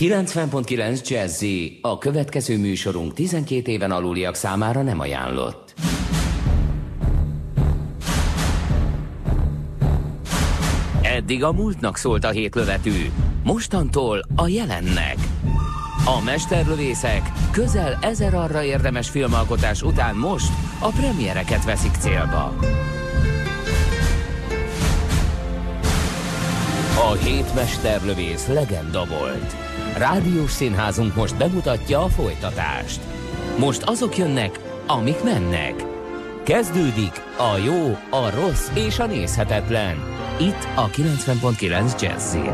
90.9 Jazzy. A következő műsorunk 12 éven aluliak számára nem ajánlott. Eddig a múltnak szólt a hétlövetű, mostantól a jelennek. A mesterlövészek közel 1000 arra érdemes filmalkotás után most a premiereket veszik célba. A hét mesterlövész legenda volt. Rádiós színházunk most bemutatja a folytatást. Most azok jönnek, amik mennek. Kezdődik a jó, a rossz és a nézhetetlen. Itt a 90.9 Jazz-in.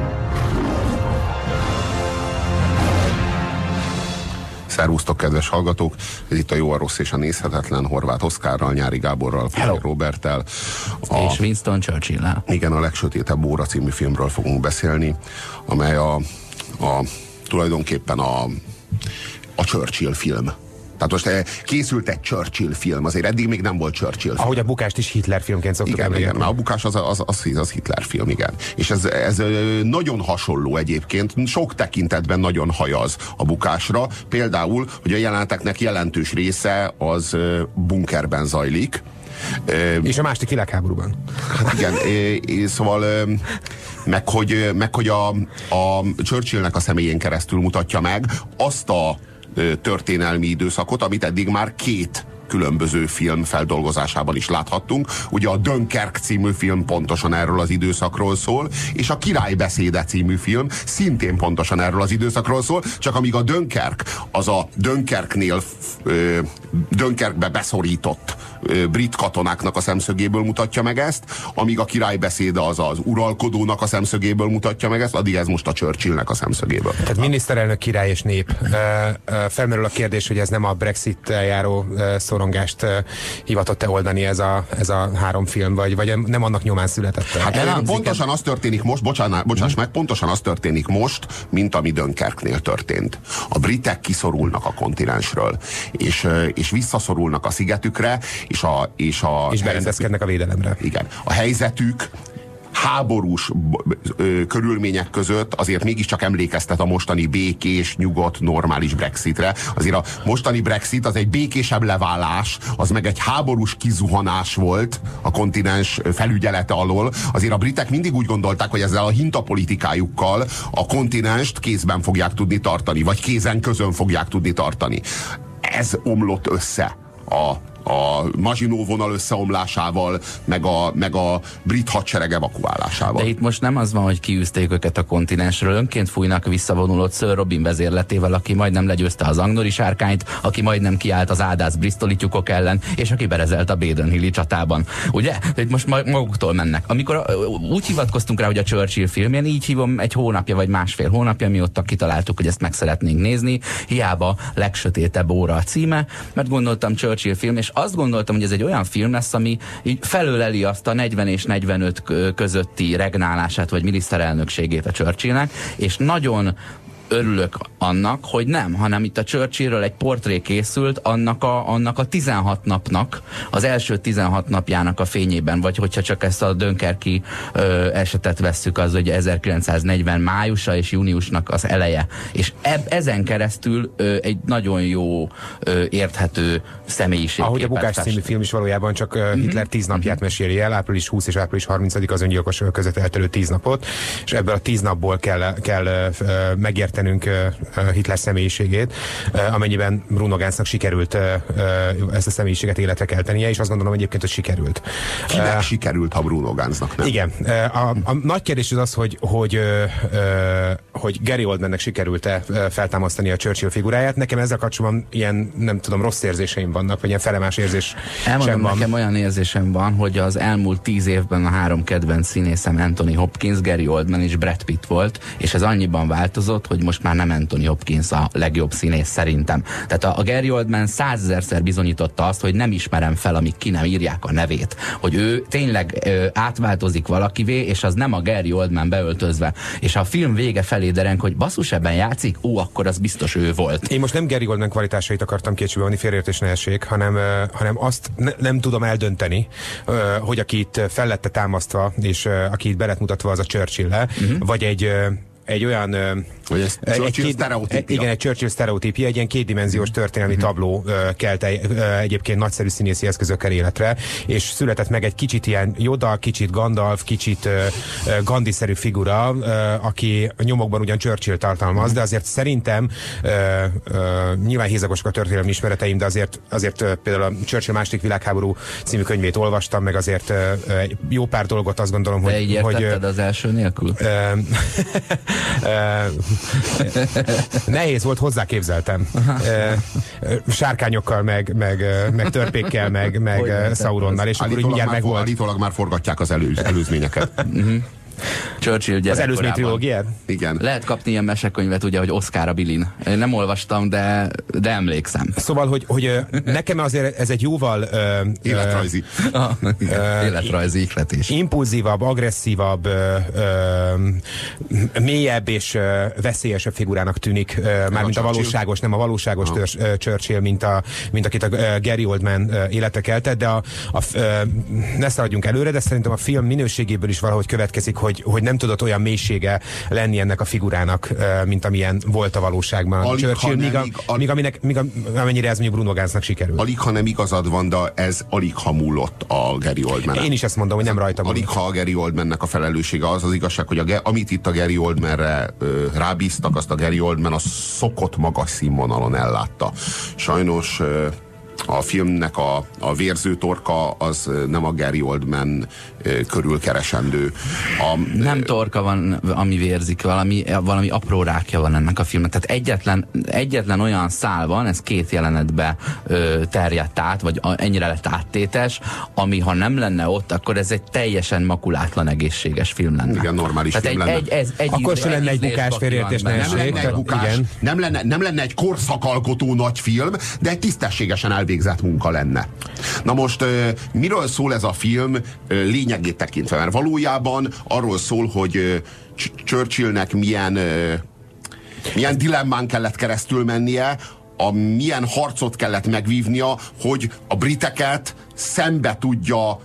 Szervusztok, kedves hallgatók! Ez itt a Jó, a Rossz és a Nézhetetlen Horváth Oszkárral, Nyári Gáborral, Fári Roberttel. És Winston Churchill-el. Igen, a Legsötétebb Óra című filmről fogunk beszélni, amely tulajdonképpen a Churchill film. Tehát most készült egy Churchill film, azért eddig még nem volt Churchill film. Ahogy a bukást is Hitler filmként szoktuk említeni. Igen, a bukás az Hitler film, igen. És ez nagyon hasonló egyébként, sok tekintetben nagyon hajaz a bukásra. Például, hogy a jeleneteknek jelentős része az bunkerben zajlik. És a második világháborúban. Hát igen, szóval meg hogy a Churchillnek a személyén keresztül mutatja meg azt a történelmi időszakot, amit eddig már két különböző film feldolgozásában is láthattunk. Ugye a Dunkirk című film pontosan erről az időszakról szól, és a Király beszéde című film szintén pontosan erről az időszakról szól, csak amíg a Dunkirk az a Dunkirkbe beszorított brit katonáknak a szemszögéből mutatja meg ezt, amíg a Király beszéde az az uralkodónak a szemszögéből mutatja meg ezt, addig ez most a Churchillnek a szemszögéből. Tehát miniszterelnök, király és nép. Felmerül a kérdés, hogy ez nem a Brexit-tel járó szorongást hivatott-e oldani ez a három film, vagy nem annak nyomán született? Hát pontosan az történik most, pontosan az történik most, mint ami Dunkirknél történt. A britek kiszorulnak a kontinensről, és visszaszorulnak a szigetükre, és berendezkednek a védelemre. Igen. A helyzetük háborús körülmények között azért mégiscsak emlékeztet a mostani békés, nyugodt, normális Brexitre. Azért a mostani Brexit az egy békésebb leválás, az meg egy háborús kizuhanás volt a kontinens felügyelete alól. Azért a britek mindig úgy gondolták, hogy ezzel a hintapolitikájukkal a kontinenst kézben fogják tudni tartani, vagy kézen közön fogják tudni tartani. Ez omlott össze a Maginot vonal összeomlásával, meg a brit hadsereg evakuálásával. De itt most nem az van, hogy kiűzték őket a kontinensről, önként fújnak visszavonulott Sir Robin vezérletével, aki majdnem legyőzte az Angnori sárkányt, aki majdnem kiállt az ádász bristoli tyúkok ellen, és aki berezelt a Baden-Hilli csatában. Ugye? Itt most maguktól mennek. Amikor úgy hivatkoztunk rá, hogy a Churchill film, én így hívom, egy hónapja vagy másfél hónapja, mi ott kitaláltuk, hogy ezt meg szeretnénk nézni, hiába Legsötétebb óra a címe, mert gondoltam Churchill film, és azt gondoltam, hogy ez egy olyan film lesz, ami így felöleli azt a 40 és 45 közötti regnálását, vagy miniszterelnökségét a Churchillnek, és nagyon örülök annak, hogy nem, hanem itt a Churchillről egy portré készült annak a 16 napnak, az első 16 napjának a fényében, vagy hogyha csak ezt a Dunkirki esetet vesszük, az ugye 1940 májusa és júniusnak az eleje. És ezen keresztül egy nagyon jó, érthető személyiségképet. Ahogy a Bukás című film is valójában csak Hitler 10 napját meséli el, április 20 és április 30 az öngyilkos között eltelő 10 napot, és ebből a 10 napból kell megérteni Hitler személyiségét, amennyiben Bruno Ganznak sikerült ezt a személyiséget életre keltenie, és azt gondolom egyébként, hogy sikerült. Kinek sikerült, ha Bruno Ganznak nem? Igen. A nagy kérdés az, hogy Gary Oldmannek sikerült-e feltámasztani a Churchill figuráját. Nekem ezzel kapcsolatban ilyen, nem tudom, rossz érzéseim vannak, vagy ilyen felemás érzés. Elmondom, nekem olyan érzésem van, hogy az elmúlt 10 évben a három kedvenc színészem Anthony Hopkins, Gary Oldman és Brad Pitt volt, és ez annyiban változott, hogy most már nem Anthony Hopkins a legjobb színész szerintem. Tehát a Gary Oldman 100 000-szer bizonyította azt, hogy nem ismerem fel, amíg ki nem írják a nevét. Hogy ő tényleg átváltozik valakivé, és az nem a Gary Oldman beöltözve. És ha a film vége felé derenk, hogy basszus, ebben játszik, akkor az biztos ő volt. Én most nem Gary Oldman kvalitásait akartam kétségbe vonni, félreértés ne essék, hanem azt nem tudom eldönteni, hogy aki itt fel lett támasztva, és aki itt be lett mutatva, az a Churchill-e, vagy egy olyan Vagy ez Churchill sztereotípia? Igen, egy Churchill sztereotípia, egy ilyen kétdimenziós történelmi tabló kelt egyébként nagyszerű színészi eszközökkel életre, és született meg egy kicsit ilyen Yoda, kicsit Gandalf, kicsit Gandhi-szerű figura, aki nyomokban ugyan Churchill tartalmaz, de azért szerintem nyilván hézagosak a történelmi ismereteim, de azért például a Churchill II. Világháború című könyvét olvastam, meg azért jó pár dolgot azt gondolom, hogy... Te így értetted az első nélkül? Nehéz volt, hozzáképzeltem. Sárkányokkal, meg törpékkel, meg Sauronnal, és akkor így mindjárt megvolt. Állítólag már forgatják az előzményeket. Churchill az előzmény trilógiát? Igen. Lehet kapni ilyen mesekönyvet, ugye, hogy Oscar a Bilin. Én nem olvastam, de emlékszem. Szóval, hogy nekem azért ez egy jóval... életrajzi. Életrajzi ihletés. Impulzívabb, agresszívabb, mélyebb és veszélyesebb figurának tűnik, mármint a valóságos, nem a valóságos Churchill, mint akit a Gary Oldman élete keltett, de ne szaladjunk előre, de szerintem a film minőségéből is valahogy következik, hogy nem tudott olyan mélysége lenni ennek a figurának, mint amilyen volt a valóságban. Alig, Churchill, amennyire ez mondjuk Bruno Gansnak sikerült. Alig, ha nem igazad van, de ez alig, ha múlott a Gary Oldman. Én is ezt mondom, hogy nem rajtam. Alig, ha a Gary Oldmannek a felelőssége az igazság, hogy amit itt a Gary Oldmanre rábíztak, azt a Gary Oldman a szokott magas színvonalon ellátta. Sajnos a filmnek a vérző torka az nem a Gary Oldman körül keresendő. Nem torka van, ami vérzik, valami apró rákja van ennek a filmnek. Tehát egyetlen olyan szál van, ez két jelenetbe terjedt át, vagy ennyire lett áttétes, ami ha nem lenne ott, akkor ez egy teljesen makulátlan egészséges film lenne. Igen, normális tehát film lenne. Akkor se lenne egy bukás, félértés ne essék. Nem lenne egy korszakalkotó nagy film, de egy tisztességesen elvégzett munka lenne. Na most miről szól ez a film lényegét tekintve? Mert valójában arról szól, hogy Churchillnek milyen dilemmán kellett keresztül mennie, milyen harcot kellett megvívnia, hogy a briteket szembe tudja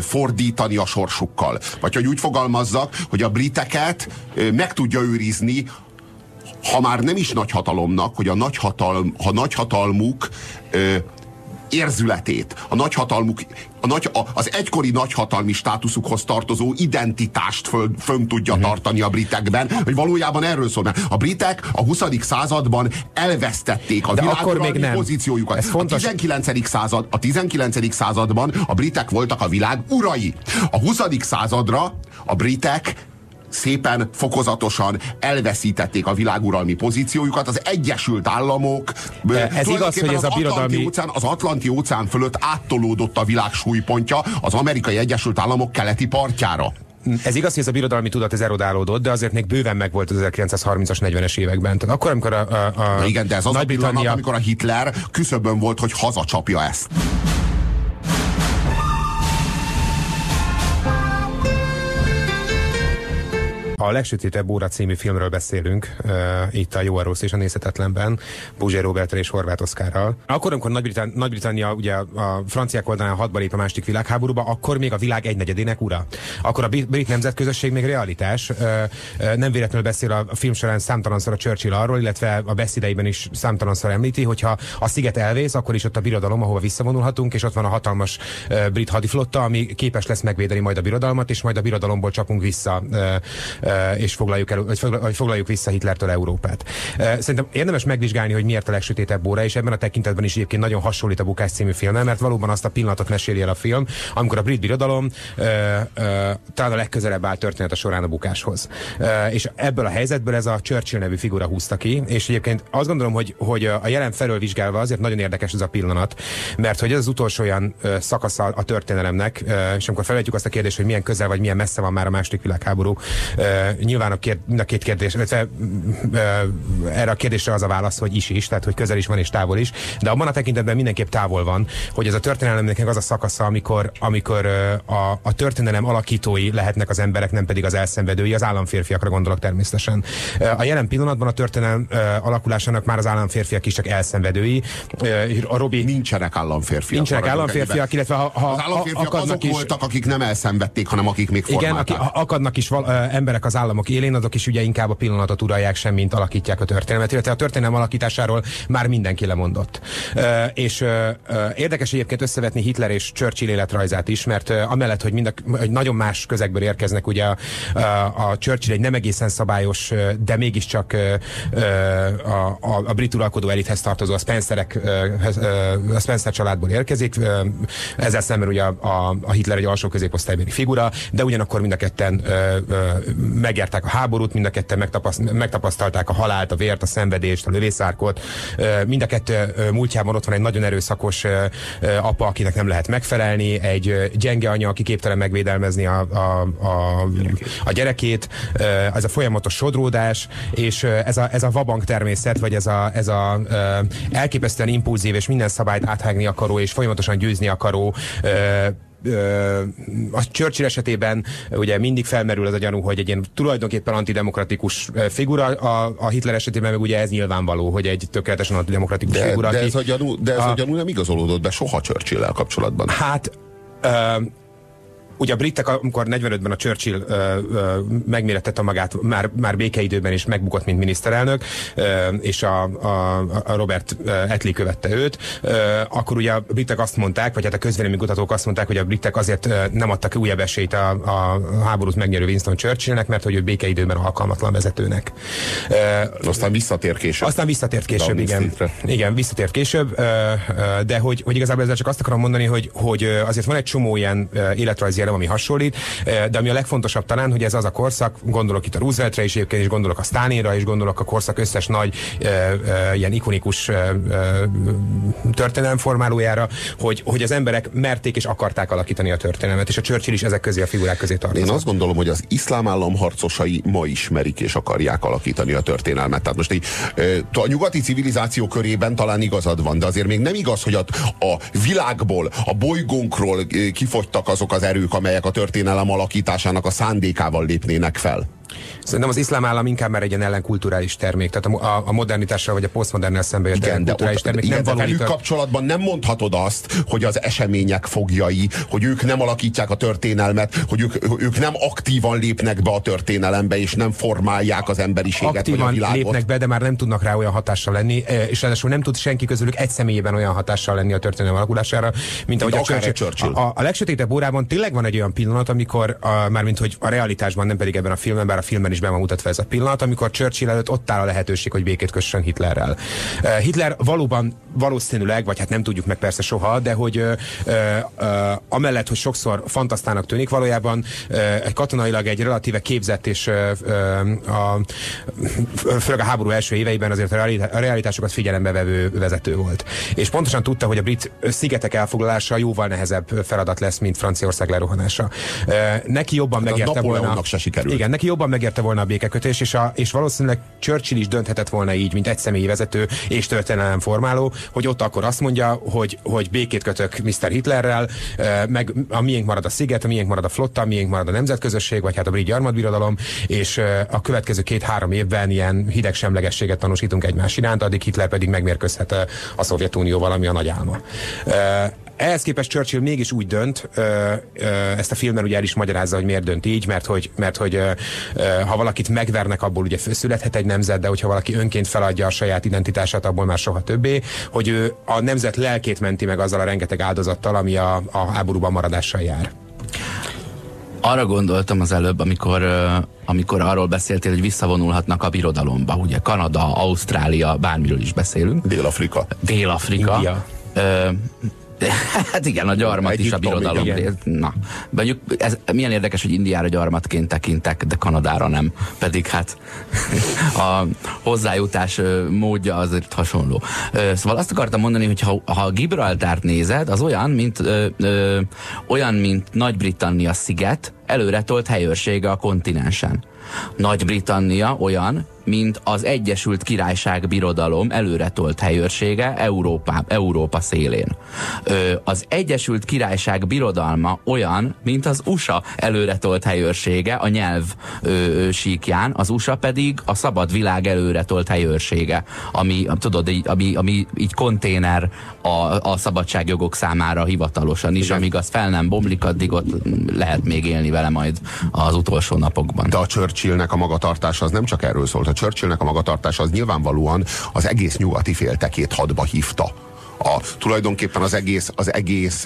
fordítani a sorsukkal. Vagy hogy úgy fogalmazzak, hogy a briteket meg tudja őrizni, ha már nem is nagyhatalomnak, hogy a nagyhatalmuk érzületét, az egykori nagyhatalmi státuszukhoz tartozó identitást fönn tudja tartani a britekben, hogy valójában erről szól. A britek a 20. században elvesztették a világuralmi pozíciójukat. A 19. században a britek voltak a világ urai. A 20. századra a britek szépen, fokozatosan elveszítették a világuralmi pozíciójukat, az Egyesült Államok. Ez igaz, hogy ez a birodalmi... Az Atlanti-óceán fölött áttolódott a világ súlypontja az amerikai Egyesült Államok keleti partjára. Ez igaz, hogy ez a birodalmi tudat ez erodálódott, de azért még bőven megvolt az 1930-as, 40-es években. Tehát akkor, amikor igen, de ez az a pillanat, amikor a Hitler küszöbön volt, hogy hazacsapja ezt. A Legsötétebb óra című filmről beszélünk, itt a Jó, a Rossz és a Nézhetetlenben, Bouzsé Roberttel és Horváth Oszkárral. Akkor, amikor Nagy-Britannia ugye a franciák oldalán hadba lép a második világháborúba, akkor még a világ egynegyedének ura. Akkor a brit nemzetközösség még realitás. Nem véletlenül beszél a film során számtalanszor a Churchill arról, illetve a beszédeiben is számtalanszor említi, hogyha a sziget elvész, akkor is ott a birodalom, ahova visszavonulhatunk, és ott van a hatalmas brit hadiflotta, ami képes lesz megvédeni majd a birodalmat, és majd a birodalomból csapunk vissza. És foglaljuk vissza Hitlertől Európát. Szerintem érdemes megvizsgálni, hogy miért a Legsötétebb óra, és ebben a tekintetben is egyébként nagyon hasonlít a Bukás című filmre, mert valóban azt a pillanatot meséli el a film, amikor a brit birodalom talán a legközelebb áll története során a bukáshoz. És ebből a helyzetből ez a Churchill nevű figura húzta ki, és egyébként azt gondolom, hogy a jelen felől vizsgálva azért nagyon érdekes ez a pillanat, mert hogy ez az utolsó olyan szakasza a történelemnek, és amikor felvetjük azt a kérdést, hogy milyen közel vagy milyen messze van már a második világháború, nyilván mind a két kérdés, erre a kérdésre az a válasz, hogy is, tehát hogy közel is van és távol is, de abban a tekintetben mindenképp távol van, hogy ez a történelemnek az a szakasza, amikor a történelem alakítói lehetnek az emberek, nem pedig az elszenvedői, az államférfiakra gondolok természetesen. A jelen pillanatban a történelem alakulásának már az államférfiak is csak elszenvedői. Nincsenek államférfiak. Illetve az államférfiak azok voltak, akik nem elszenvedték, hanem akik még formálták. Igen, akadnak is emberek az államok élén, azok is ugye inkább a pillanatot uralják, semmint alakítják a történelmet. Illetve a történelem alakításáról már mindenki lemondott. És érdekes egyébként összevetni Hitler és Churchill életrajzát is, mert amellett, hogy nagyon más közegből érkeznek, ugye a Churchill egy nem egészen szabályos, de mégiscsak a brit uralkodó elithez tartozó, a Spencer családból érkezik. Ezzel szemben ugye a Hitler egy alsó középosztálybeli figura, de ugyanakkor mind a ketten megértek a háborút, mind a ketten megtapasztalták a halált, a vért, a szenvedést, a lövészárkot. Mind a kettő múltjában ott van egy nagyon erőszakos apa, akinek nem lehet megfelelni, egy gyenge anya, aki képtelen megvédelmezni a gyerekét. Ez a folyamatos sodródás, és ez a vabank természet, vagy ez a elképesztően impulzív és minden szabályt áthágni akaró és folyamatosan győzni akaró. A Churchill esetében ugye mindig felmerül az a gyanú, hogy egy ilyen tulajdonképpen antidemokratikus figura, a Hitler esetében meg ugye ez nyilvánvaló, hogy egy tökéletesen antidemokratikus figura. De ez a gyanú nem igazolódott be soha Churchill-lel kapcsolatban. Hát ugye a britek, amikor 45-ben a Churchill megmérettette magát, már békeidőben is megbukott, mint miniszterelnök, és a Robert Attlee követte őt, akkor ugye a britek azt mondták, vagy hát a közvéleménykutatók azt mondták, hogy a britek azért nem adtak újabb esélyt a háborút megnyerő Winston Churchillnek, mert hogy ő békeidőben alkalmatlan vezetőnek. Aztán visszatért később. Igen, visszatért később, de hogy igazából ezzel csak azt akarom mondani, hogy azért van egy csomó ilyen életrajzi ami hasonlít, de ami a legfontosabb talán, hogy ez az a korszak, gondolok itt a Rooseveltre is egyébként, és gondolok a Stalinra, és gondolok a korszak összes nagy ilyen ikonikus történelemformálójára, hogy az emberek merték és akarták alakítani a történelmet, és a Churchill is ezek közé a figurák közé tartozik. Én azt gondolom, hogy az iszlám állam harcosai ma ismerik és akarják alakítani a történelmet. Tehát most így, a nyugati civilizáció körében talán igazad van, de azért még nem igaz, hogy a világból, a bolygónkról kifogytak azok az erők, amelyek a történelem alakításának a szándékával lépnének fel. Szerintem az iszlám állam inkább már egy ilyen ellenkulturális termék, tehát a modernitással vagy a posztmodernnel szemben jött ellenkulturális termék. Igen, de velük kapcsolatban nem mondhatod azt, hogy az események fogjai, hogy ők nem alakítják a történelmet, hogy ők nem aktívan lépnek be a történelembe, és nem formálják az emberiséget, aktívan vagy a világot. Lépnek be, de már nem tudnak rá olyan hatással lenni, és ráadásul nem tud senki közülük egy személyében olyan hatással lenni a történelem alakulására, mint ahogy a Churchill. A legsötétebb órában tényleg van egy olyan pillanat, amikor mármint hogy a realitásban, nem pedig ebben a filmben, bár a filmben is be van mutatva ez a pillanat, amikor Churchill előtt ott áll a lehetőség, hogy békét kössön Hitlerrel. Hitler valóban valószínűleg, vagy hát nem tudjuk meg persze soha, de hogy amellett, hogy sokszor fantasztának tűnik, valójában katonailag egy relatíve képzett és főleg a háború első éveiben azért a realitásokat figyelembe vevő vezető volt. És pontosan tudta, hogy a brit szigetek elfoglalása jóval nehezebb feladat lesz, mint Franciaország lerohanása. Neki jobban megérte volna. Igen, neki jobban megérte volna a békekötés, és valószínűleg Churchill is dönthetett volna így, mint egy személyi vezető és történelem formáló, hogy ott akkor azt mondja, hogy békét kötök Mr. Hitlerrel, meg a miénk marad a sziget, a miénk marad a flotta, a miénk marad a nemzetközösség, vagy hát a brit gyarmatbirodalom, és a következő 2-3 évben ilyen hideg semlegességet tanúsítunk egymás iránt, addig Hitler pedig megmérkőzhet a Szovjetunióval, ami a nagy álma. Ehhez képest Churchill mégis úgy dönt, ezt a filmben ugye el is magyarázza, hogy miért dönt így, mert hogy ha valakit megvernek, abból ugye születhet egy nemzet, de hogyha valaki önként feladja a saját identitását, abból már soha többé, hogy ő a nemzet lelkét menti meg azzal a rengeteg áldozattal, ami a háborúban maradással jár. Arra gondoltam az előbb, amikor arról beszéltél, hogy visszavonulhatnak a birodalomba, ugye Kanada, Ausztrália, bármiről is beszélünk. Dél-Afrika. India. Hát igen, a gyarmat is a birodalom. Na, mondjuk ez milyen érdekes, hogy Indiára gyarmatként tekintek, de Kanadára nem. Pedig hát a hozzájutás módja azért hasonló. Szóval azt akartam mondani, hogy ha Gibraltárt nézed, az olyan, mint Nagy-Britannia sziget, előretolt helyőrsége a kontinensen. Nagy-Britannia olyan, mint az Egyesült Királyság Birodalom előretolt helyőrsége Európa szélén. Az Egyesült Királyság Birodalma olyan, mint az USA előretolt helyőrsége a nyelv síkján, az USA pedig a szabad világ előretolt helyőrsége, ami, tudod, ami így konténer a szabadságjogok számára hivatalosan is, igen. Amíg az fel nem bomlik, addig ott lehet még élni vele majd az utolsó napokban. De a Churchillnek a magatartása az nem csak erről szólt. A Churchillnek a magatartása az nyilvánvalóan az egész nyugati féltekét hadba hívta. Tulajdonképpen az egész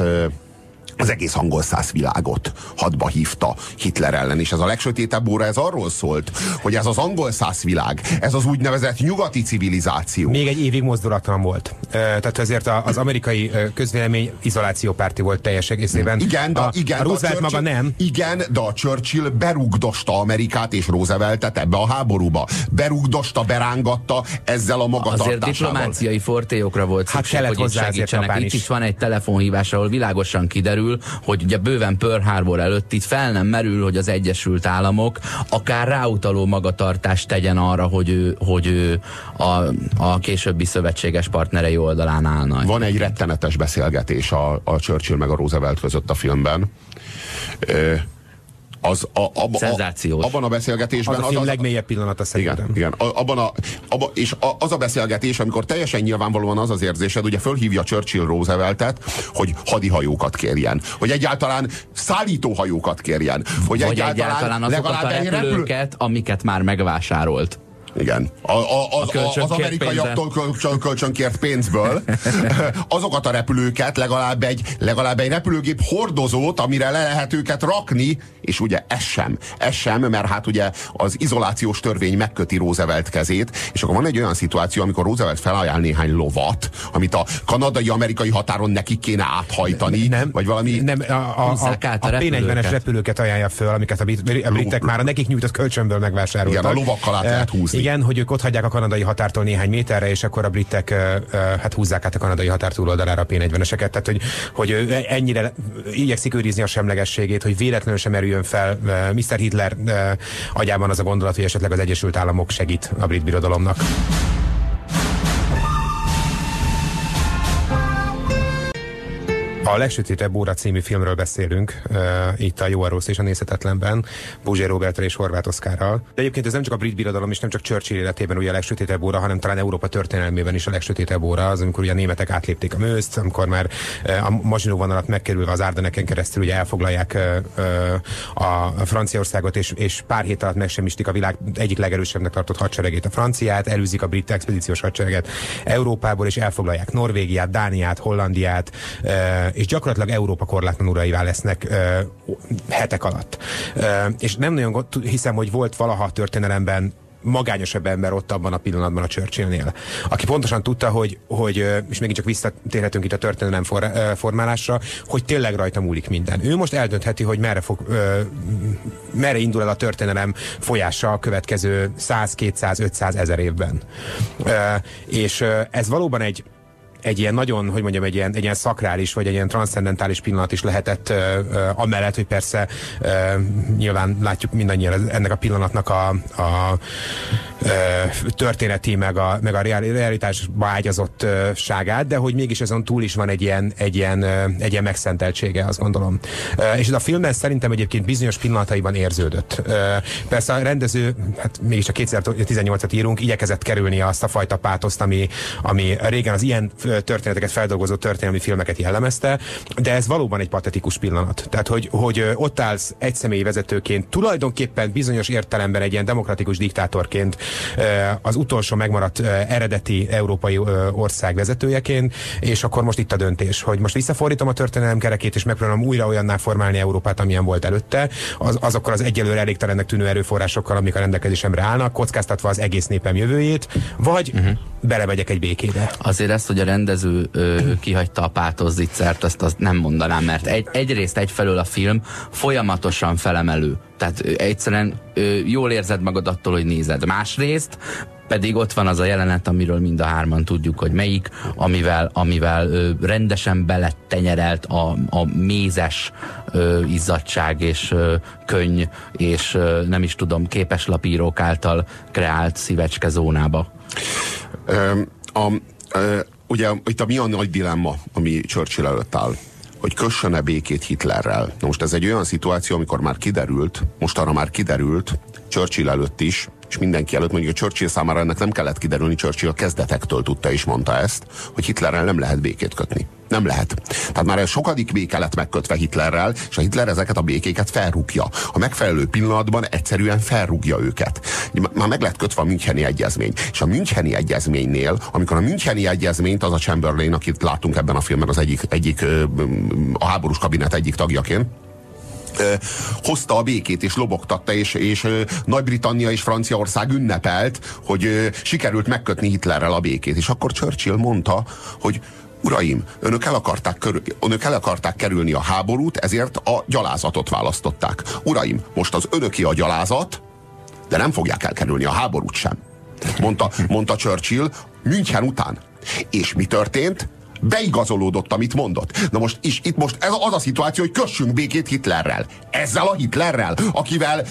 angolszász világot hadba hívta Hitler ellen, és ez a legsötétebb óra, ez arról szólt, hogy ez az angolszász világ, ez az úgynevezett nyugati civilizáció. Még egy évig mozdulatlan volt. Tehát azért az amerikai közvélemény izolációpárti volt teljes egészében. Igen, Roosevelt maga nem. Igen, de a Churchill berugdosta Amerikát és Rooseveltet ebbe a háborúba. Berugdosta, berángatta ezzel a magatartásával. Azért diplomáciai fortélyokra volt szükség, hát hogy segítsenek. Itt is van egy telefonhívás, ahol világosan kiderül, hogy ugye bőven Pearl Harbor előtt itt fel nem merül, hogy az Egyesült Államok akár ráutaló magatartást tegyen arra, hogy ő a későbbi szövetséges partnerei oldalán állnak. Van egy rettenetes beszélgetés a Churchill meg a Roosevelt között a filmben. Szenzációs. Abban a beszélgetésben... Az a film legmélyebb pillanata szerintem. Igen. És az a beszélgetés, amikor teljesen nyilvánvalóan az érzésed, ugye fölhívja Churchill Rooseveltet, hogy hadihajókat kérjen. Hogy egyáltalán szállítóhajókat kérjen. Hogy egyáltalán azokat a repülőket, amiket már megvásárolt. Igen. Az amerikaiaktól kölcsönkért pénzből azokat a repülőket, legalább egy repülőgép hordozót, amire le lehet őket rakni, és ugye ez sem, mert hát ugye az izolációs törvény megköti Roosevelt kezét, és akkor van egy olyan szituáció, amikor Roosevelt felajánl néhány lovat, amit a kanadai-amerikai határon nekik kéne áthajtani, nem, vagy valami... Nem, a P-40-es repülőket ajánlja föl, amiket a britek már a nekik nyújtott kölcsönből megvásároltak. Igen, a lovakkal át lehet húzni. Igen, hogy ők ott hagyják a kanadai határtól néhány méterre, és akkor a britek hát húzzák át a kanadai határ túloldalára a P-40-eseket. Tehát, hogy ennyire igyekszik őrizni a semlegességét, hogy véletlenül sem erüljön fel Mr. Hitler agyában az a gondolat, hogy esetleg az Egyesült Államok segít a brit birodalomnak. A Legsötétebb óra című filmről beszélünk, itt a Jó, a Rossz és a Nézhetetlenben, Bouzsé Roberttel és Horváth Oszkárral. De egyébként ez nem csak a brit birodalom és nem csak Churchill életében ugye a legsötétebb óra, hanem talán Európa történelmében is a legsötétebb óra az, amikor ugye a németek átlépték a Meuse-t, amikor már a Maginot vonalat megkerülve az Ardeneken keresztül ugye elfoglalják a Franciaországot, és pár hét alatt megsemmisítik a világ egyik legerősebbnek tartott hadseregét, a franciát, elűzik a brit expedíciós hadsereget Európából, és elfoglalják Norvégiát, Dániát, Hollandiát, és gyakorlatilag Európa korlátlan uraivá lesznek hetek alatt. És nem nagyon hiszem, hogy volt valaha a történelemben magányosabb ember ott abban a pillanatban a Churchillnél, aki pontosan tudta, hogy és megint csak visszatérhetünk itt a történelem formálásra, hogy tényleg rajta múlik minden. Ő most eldöntheti, hogy merre indul el a történelem folyása a következő 100, 200, 500 ezer évben. És ez valóban egy ilyen nagyon, hogy mondjam, egy ilyen szakrális, vagy egy ilyen transzcendentális pillanat is lehetett, amellett, hogy persze nyilván látjuk mindannyian ennek a pillanatnak a történeti, meg a realitásba ágyazottságát, de hogy mégis azon túl is van egy ilyen megszenteltsége, azt gondolom. És ez a filmben szerintem egyébként bizonyos pillanataiban érződött. Persze a rendező, hát mégis a 2018-at írunk, igyekezett kerülni azt a fajta pátoszt, ami régen az ilyen történeteket feldolgozó történelmi filmeket jellemezte, de ez valóban egy patetikus pillanat. Tehát, hogy ott állsz egy személyi vezetőként, tulajdonképpen bizonyos értelemben egy ilyen demokratikus diktátorként, az utolsó megmaradt eredeti európai ország vezetőjeként, és akkor most itt a döntés, hogy most visszafordítom a történelem kerekét, és megpróbálom újra olyanná formálni Európát, amilyen volt előtte, azokkal az egyelőre elégtelennek tűnő erőforrásokkal, amik a rendelkezésemre állnak, kockáztatva az egész népem jövőjét, vagy belemegyek egy békébe. Azért ezt, hogy a rendező kihagyta a pátosz zicsert, azt nem mondanám, mert egyrészt egyfelől a film folyamatosan felemelő. Tehát egyszerűen jól érzed magad attól, hogy nézed. Másrészt pedig ott van az a jelenet, amiről mind a hárman tudjuk, hogy melyik, amivel rendesen beletenyerelt a mézes izzadság és könny, és nem is tudom, képeslapírók által kreált szívecske zónába. Ugye itt mi a nagy dilemma, ami Churchill előtt áll, hogy kössön-e békét Hitlerrel. Na most ez egy olyan szituáció, amikor már kiderült, mostanra már kiderült, Churchill előtt is, és mindenki előtt, mondjuk a Churchill számára ennek nem kellett kiderülni, Churchill a kezdetektől tudta és mondta ezt, hogy Hitlerrel nem lehet békét kötni. Nem lehet. Tehát már egy sokadik béke lett megkötve Hitlerrel, és a Hitler ezeket a békéket felrúgja. A megfelelő pillanatban egyszerűen felrúgja őket. Már meg lett kötve a müncheni egyezmény. És a müncheni egyezménynél, amikor a müncheni egyezményt az a Chamberlain, akit látunk ebben a filmben az egyik a háborús kabinet egyik tagjaként, hozta a békét és lobogtatta, és Nagy-Britannia és Franciaország ünnepelt, hogy sikerült megkötni Hitlerrel a békét. És akkor Churchill mondta, hogy uraim, önök el akarták kerülni a háborút, ezért a gyalázatot választották. Uraim, most az önöki a gyalázat, de nem fogják elkerülni a háborút sem. Mondta Churchill München után. És mi történt? Beigazolódott, amit mondott. Na most, és itt most ez az a szituáció, hogy kössünk békét Hitlerrel. Ezzel a Hitlerrel, akivel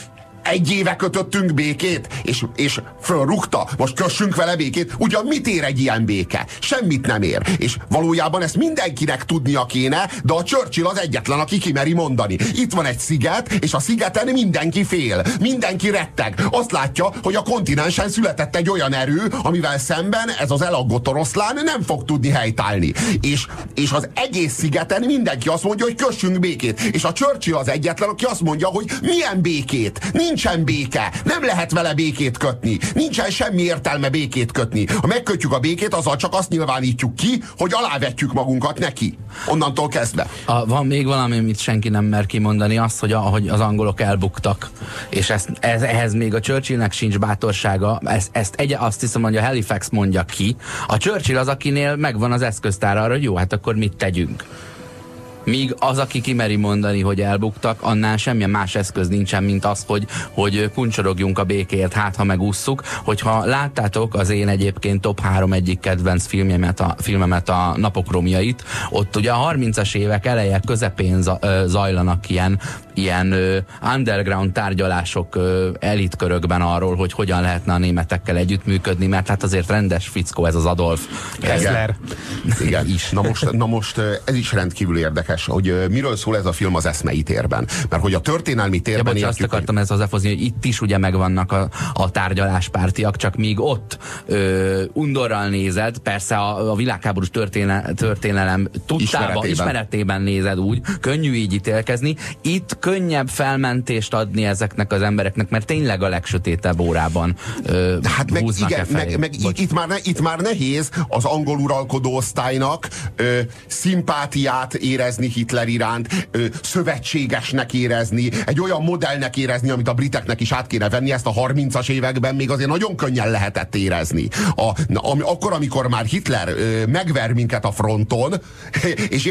egy éve kötöttünk békét, és fölrúgta, most kössünk vele békét, ugyan mit ér egy ilyen béke? Semmit nem ér. És valójában ezt mindenkinek tudnia kéne, de a Churchill az egyetlen, aki kimeri mondani. Itt van egy sziget, és a szigeten mindenki fél, mindenki retteg. Azt látja, hogy a kontinensen született egy olyan erő, amivel szemben ez az elaggott oroszlán nem fog tudni helytállni. És az egész szigeten mindenki azt mondja, hogy kössünk békét. És a Churchill az egyetlen, aki azt mondja, hogy milyen békét? Nincsen béke, nem lehet vele békét kötni, nincsen semmi értelme békét kötni. Ha megkötjük a békét, azzal csak azt nyilvánítjuk ki, hogy alávetjük magunkat neki. Onnantól kezdve. Van még valami, amit senki nem mer kimondani, az, hogy az angolok elbuktak, és ehhez még a Churchillnek sincs bátorsága, azt hiszem, hogy a Halifax mondja ki. A Churchill az, akinél megvan az eszköztár arra, hogy jó, hát akkor mit tegyünk. Míg az, aki kimeri mondani, hogy elbuktak, annál semmilyen más eszköz nincsen, mint az, hogy kuncsorogjunk a békért, hát ha megússzuk. Hogyha láttátok az én egyébként top 3 egyik kedvenc filmemet, a Napok romjait, ott ugye a 30-as évek eleje közepén zajlanak ilyen underground tárgyalások elitkörökben arról, hogy hogyan lehetne a németekkel együttműködni, mert hát azért rendes fickó ez az Adolf Hitler. Igen. Na most ez is rendkívül érdekes, hogy miről szól ez a film az eszmei térben. Mert hogy a történelmi térben... Ja, azt akartam ezt hozzáfozni, hogy itt is ugye megvannak a tárgyaláspártiak, csak míg ott undorral nézed, persze a világháborús történelem ismeretében nézed úgy, könnyű így ítélkezni, itt könnyebb felmentést adni ezeknek az embereknek, mert tényleg a legsötétebb órában húznak-e felé. Itt már nehéz az angol uralkodó osztálynak szimpátiát érezni Hitler iránt, szövetségesnek érezni, egy olyan modellnek érezni, amit a briteknek is át kéne venni, ezt a 30-as években még azért nagyon könnyen lehetett érezni. Akkor, amikor már Hitler megver minket a fronton, és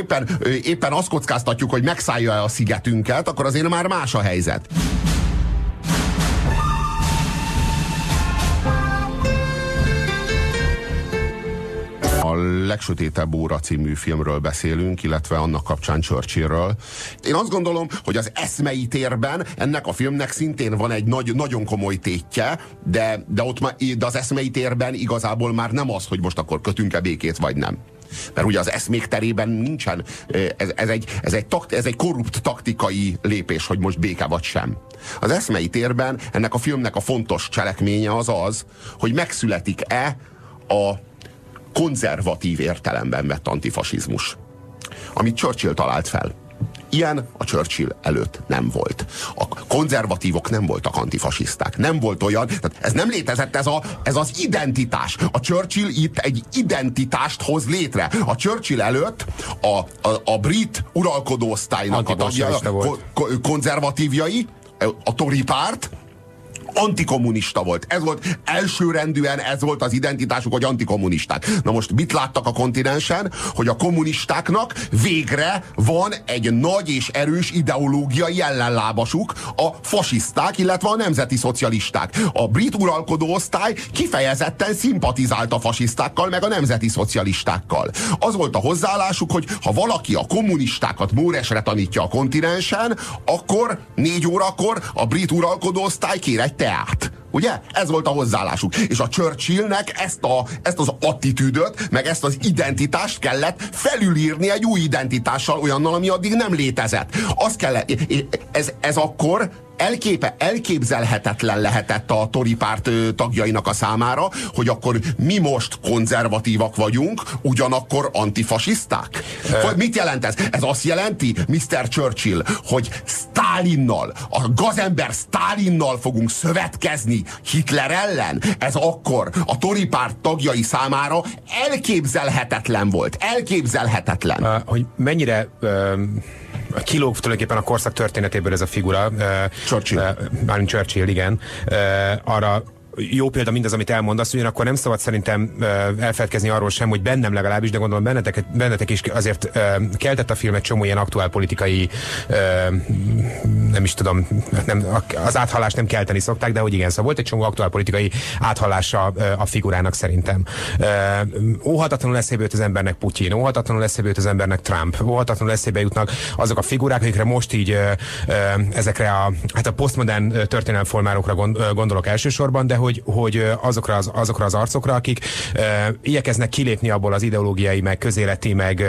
éppen azt kockáztatjuk, hogy megszállja-e a szigetünket, akkor azért már más a helyzet. A legsötétebb óra című filmről beszélünk, illetve annak kapcsán Churchillről. Én azt gondolom, hogy az eszmei térben ennek a filmnek szintén van egy nagyon komoly tétje, de az eszmei térben igazából már nem az, hogy most akkor kötünk-e békét, vagy nem. Mert ugye az eszmék terében nincsen, ez egy korrupt taktikai lépés, hogy most béke vagy sem. Az eszmei térben ennek a filmnek a fontos cselekménye az, hogy megszületik-e a konzervatív értelemben vett antifasizmus, amit Churchill talált fel. Ilyen a Churchill előtt nem volt. A konzervatívok nem voltak antifasiszták. Nem volt olyan, tehát ez nem létezett, ez az identitás. A Churchill itt egy identitást hoz létre. A Churchill előtt a brit uralkodó osztálynak a konzervatívjai, a Tory párt, antikommunista volt. Ez volt elsőrendűen, ez volt az identitásuk, hogy antikommunisták. Na most mit láttak a kontinensen? Hogy a kommunistáknak végre van egy nagy és erős ideológiai ellenlábasuk, a fasiszták, illetve a nemzeti szocialisták. A brit uralkodó osztály kifejezetten szimpatizált a fasisztákkal, meg a nemzeti szocialistákkal. Az volt a hozzáállásuk, hogy ha valaki a kommunistákat móresre tanítja a kontinensen, akkor 4 órakor a brit uralkodó osztály kér egy teát. Ugye? Ez volt a hozzáállásuk. És a Churchillnek ezt az attitűdöt, meg ezt az identitást kellett felülírni egy új identitással, olyannal, ami addig nem létezett. Az kellett, ez akkor elképzelhetetlen lehetett a Tori párt tagjainak a számára, hogy akkor mi most konzervatívak vagyunk, ugyanakkor antifasiszták. Mit jelent ez? Ez azt jelenti, Mr. Churchill, hogy Sztálinnal, a gazember Sztálinnal fogunk szövetkezni Hitler ellen. Ez akkor a Tori párt tagjai számára elképzelhetetlen volt. Elképzelhetetlen. Hogy mennyire... kilóg tulajdonképpen a korszak történetéből ez a figura. Churchill. Mármint Churchill, igen. Arra jó példa mindaz, amit elmondasz, ugyanakkor nem szabad szerintem elfeledkezni arról sem, hogy bennem legalábbis, de gondolom bennetek is azért keltett a film egy csomó ilyen aktuál politikai, nem is tudom, nem, az áthallást nem kelteni szokták, de hogy igen, szóval volt egy csomó aktuál politikai áthallása a figurának szerintem. Óhatatlanul eszébe jut az embernek Putyin, óhatatlanul eszébe jut az embernek Trump, óhatatlanul eszébe jutnak azok a figurák, akikre most így ezekre a posztmodern történelemformálókra gondolok elsősorban, de hogy azokra az arcokra, akik igyekeznek kilépni abból az ideológiai, meg közéleti, meg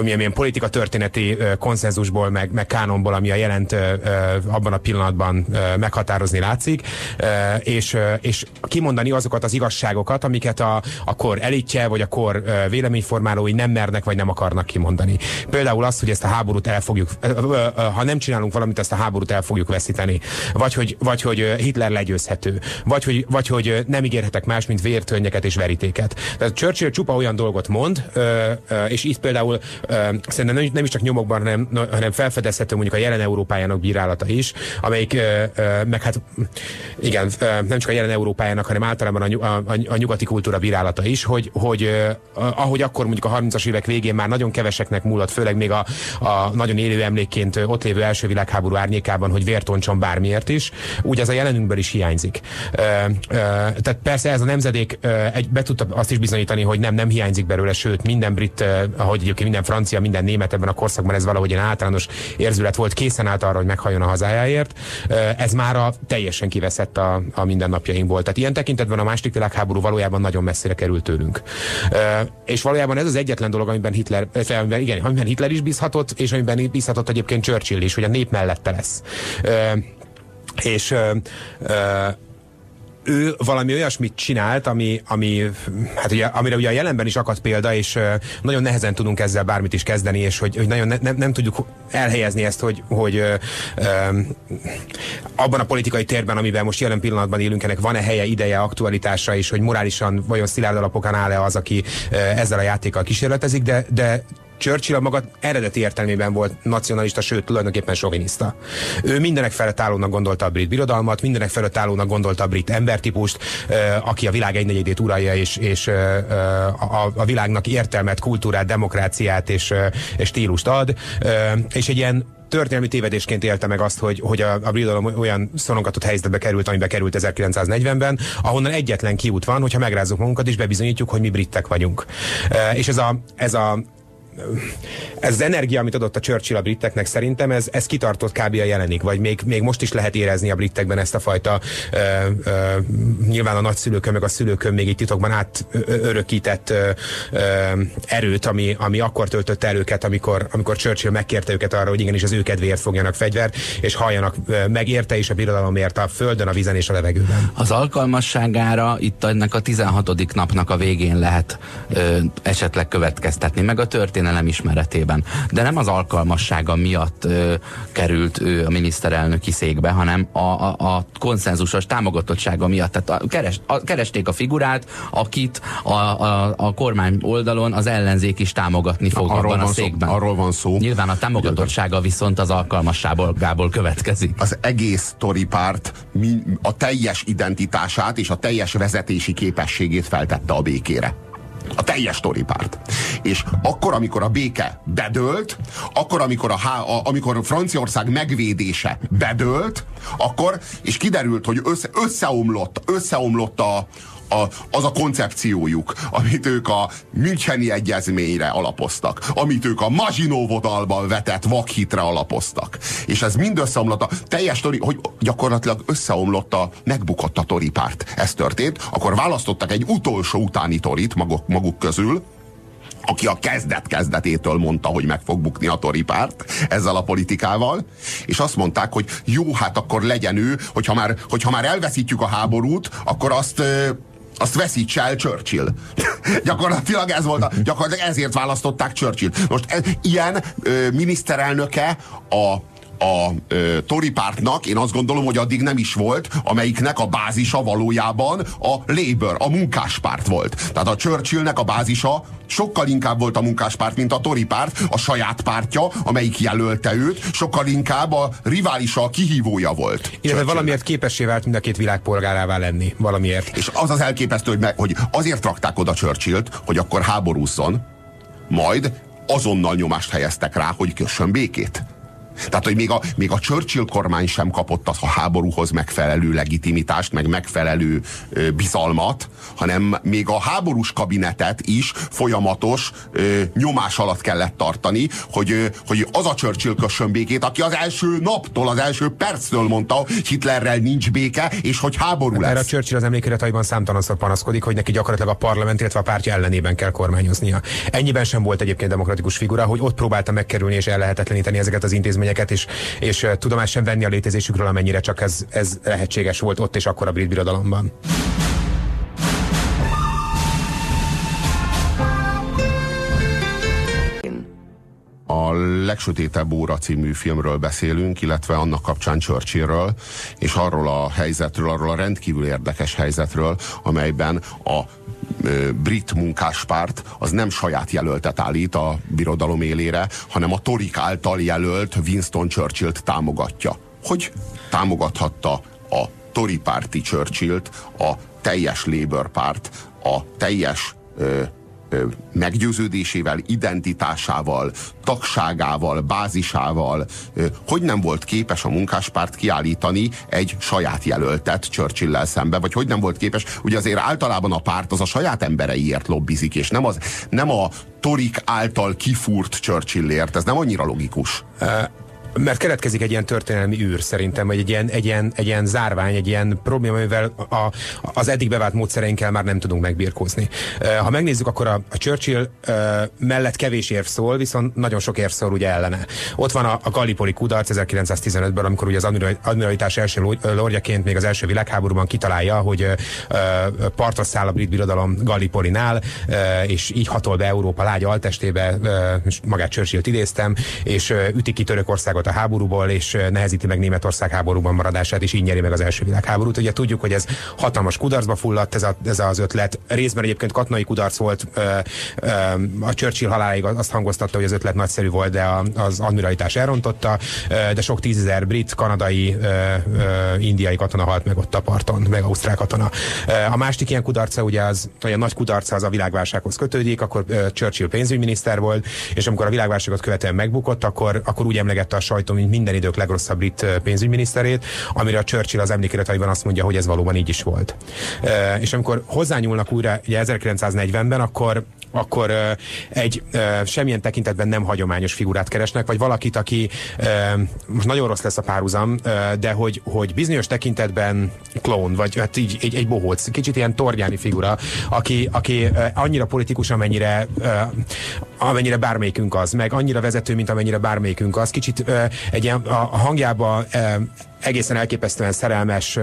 ilyen politika történeti konszenzusból, meg kánonból, ami a jelent abban a pillanatban meghatározni látszik, és kimondani azokat az igazságokat, amiket a kor elitje, vagy a kor véleményformálói nem mernek, vagy nem akarnak kimondani. Például azt, hogy ezt a háborút el fogjuk, ha nem csinálunk valamit, ezt a háborút el fogjuk veszíteni. Vagy hogy Hitler legyőzhető. Vagy hogy nem ígérhetek más, mint vértönnyeket és verítéket. Tehát Churchill csupa olyan dolgot mond, és itt például szerintem nem is csak nyomokban, hanem felfedezhető mondjuk a jelen Európájának bírálata is, amelyik meg hát igen, nem csak a jelen Európájának, hanem általában a nyugati kultúra bírálata is, hogy ahogy akkor mondjuk a 30-as évek végén már nagyon keveseknek múlott, főleg még a nagyon élő emlékként ott lévő első világháború árnyékában, hogy vértoncson bármiért is, úgy ez a jelenünkből is hiányzik. Tehát persze ez a nemzedék be tudta azt is bizonyítani, hogy nem hiányzik belőle, sőt minden brit, ahogy egyébként minden francia, minden német ebben a korszakban ez valahogy egy általános érzület volt, készen állt arra, hogy meghalljon a hazájáért. Ez már teljesen kiveszett a mindennapjainkból. Tehát ilyen tekintetben a második világháború valójában nagyon messzire került tőlünk. És valójában ez az egyetlen dolog, amiben Hitler is bízhatott, és amiben bízhatott egyébként Churchill is, hogy a nép mellette lesz. Ő valami olyasmit csinált, amire ugye a jelenben is akadt példa, és nagyon nehezen tudunk ezzel bármit is kezdeni, és hogy nagyon nem tudjuk elhelyezni ezt, hogy abban a politikai térben, amiben most jelen pillanatban élünk, ennek van-e helye, ideje, aktualitása, és hogy morálisan vajon szilárd alapokán áll-e az, aki ezzel a játékkal kísérletezik, de Churchill a maga eredeti értelmében volt nacionalista, sőt, tulajdonképpen soviniszta. Ő mindenek felett állónak gondolta a brit birodalmat, mindenek felett állónak gondolta a brit embertípust, aki a világ egynegyedét uralja, és a világnak értelmet, kultúrát, demokráciát és stílust ad, és egy ilyen történelmi tévedésként élte meg azt, hogy a birodalom olyan szorongatott helyzetbe került, amibe került 1940-ben, ahonnan egyetlen kiút van, hogyha megrázzuk magunkat, és bebizonyítjuk, hogy mi britek vagyunk. És ez az energia, amit adott a Churchill a briteknek, szerintem ez kitartott kb. A jelenig, vagy még most is lehet érezni a britekben ezt a fajta nyilván a nagyszülőkön, meg a szülőkön még így titokban átörökített erőt, ami akkor töltött el őket, amikor Churchill megkérte őket arra, hogy igenis az ő kedvéért fogjanak fegyvert, és halljanak megérte is a birodalomért a földön, a vízen és a levegőben. Az alkalmasságára itt ennek a 16. napnak a végén lehet esetleg következtetni, meg a történet történelem ismeretében. De nem az alkalmassága miatt került ő a miniszterelnöki székbe, hanem a konszenzusos támogatottsága miatt. Tehát keresték a figurát, akit a kormány oldalon az ellenzék is támogatni fog abban a székben. Arról van szó. Nyilván a támogatottsága viszont az alkalmasságából következik. Az egész Tori párt a teljes identitását és a teljes vezetési képességét feltette a békére. A teljes Tori párt. És akkor, amikor a béke bedőlt, akkor, amikor amikor Franciaország megvédése bedőlt, akkor, és kiderült, hogy összeomlott az a koncepciójuk, amit ők a Müncheni egyezményre alapoztak, amit ők a Maginot-vonalban vetett vakhitre alapoztak. És ez mind összeomlott, hogy gyakorlatilag összeomlott megbukott a Tori párt. Ez történt, akkor választottak egy utolsó utáni Torit maguk közül, aki a kezdetétől mondta, hogy meg fog bukni a Tori párt ezzel a politikával, és azt mondták, hogy jó, hát akkor legyen ő, hogyha már elveszítjük a háborút, akkor azt veszítse el Churchill. Gyakorlatilag ez volt, gyakorlatilag ezért választották Churchill. Most ilyen miniszterelnöke a Tori pártnak, én azt gondolom, hogy addig nem is volt, amelyiknek a bázisa valójában a Labour, a munkáspárt volt. Tehát a Churchillnek a bázisa sokkal inkább volt a munkáspárt, mint a Tori párt, a saját pártja, amelyik jelölte őt, sokkal inkább a riválisa, a kihívója volt. Illetve valamiért képessé vált mind a két világ polgárává lenni, valamiért. És az elképesztő, hogy azért rakták oda Churchillt, hogy akkor háborúzzon, majd azonnal nyomást helyeztek rá, hogy kössön békét. Tehát, hogy még a Churchill kormány sem kapott a háborúhoz megfelelő legitimitást, meg megfelelő bizalmat, hanem még a háborús kabinetet is folyamatos nyomás alatt kellett tartani, hogy az a Churchill kössön békét, aki az első naptól, az első perctől mondta, hogy Hitlerrel nincs béke, és hogy háború lesz. Erre a Churchill az emlékirataiban számtalanszor panaszkodik, hogy neki gyakorlatilag a parlament, illetve a pártja ellenében kell kormányoznia. Ennyiben sem volt egyébként demokratikus figura, hogy ott próbálta megkerülni és ellehetetleníteni ezeket az intézményeket, és tudomást sem venni a létezésükről, amennyire csak ez lehetséges volt ott és akkor a brit birodalomban. A Legsötétebb óra című filmről beszélünk, illetve annak kapcsán Churchillről, és arról a helyzetről, arról a rendkívül érdekes helyzetről, amelyben a brit munkáspárt az nem saját jelöltet állít a birodalom élére, hanem a torik által jelölt Winston Churchillt támogatja. Hogy támogathatta a tori párti Churchillt a teljes Labour párt, a teljes meggyőződésével, identitásával, tagságával, bázisával, hogy nem volt képes a munkáspárt kiállítani egy saját jelöltet Churchill-lel szembe, vagy hogy nem volt képes, ugye azért általában a párt az a saját embereiért lobbizik, és nem a torik által kifúrt Churchillért, ez nem annyira logikus. Mert keletkezik egy ilyen történelmi űr szerintem, vagy egy ilyen zárvány, egy ilyen probléma, amivel az eddig bevált módszereinkkel már nem tudunk megbirkózni. Ha megnézzük, akkor a Churchill mellett kevés érv szól, viszont nagyon sok érv szól ugye ellene. Ott van a gallipoli kudarc 1915-ből, amikor ugye az admiralitás első lordjaként még az első világháborúban kitalálja, hogy partra száll a brit birodalom Gallipolinál, és így hatol be Európa lágy altestébe, magát Churchillt idéztem, és ütik ki Törökországot a háborúból, és nehezíti meg Németország háborúban maradását, és így nyeri meg az első világháborút. Ugye tudjuk, hogy ez hatalmas kudarcba fulladt, ez az ötlet. Részben egyébként katonai kudarc volt, a Churchill haláláig azt hangoztatta, hogy az ötlet nagyszerű volt, de az admiralitás elrontotta, de sok tízezer brit, kanadai, indiai katona halt meg ott a parton, meg ausztrál katona. A másik ilyen kudarca, ugye az olyan nagy kudarca, az a világválsághoz kötődik, akkor Churchill pénzügyminiszter volt, és amikor a világválságot követően megbukott, akkor úgy emlegette a sajtó, mint minden idők legrosszabb brit pénzügyminiszterét, amire a Churchill az emlékirataiban azt mondja, hogy ez valóban így is volt. És amikor hozzányúlnak újra ugye 1940-ben, akkor egy semmilyen tekintetben nem hagyományos figurát keresnek, vagy valakit, aki most nagyon rossz lesz a párhuzam, de hogy bizonyos tekintetben klón, vagy hát így egy bohóc, kicsit ilyen tornyáni figura, aki annyira politikus, amennyire amennyire bármelyikünk az, meg annyira vezető, mint amennyire bármelyikünk az. Kicsit egy ilyen a hangjába egészen elképesztően szerelmes,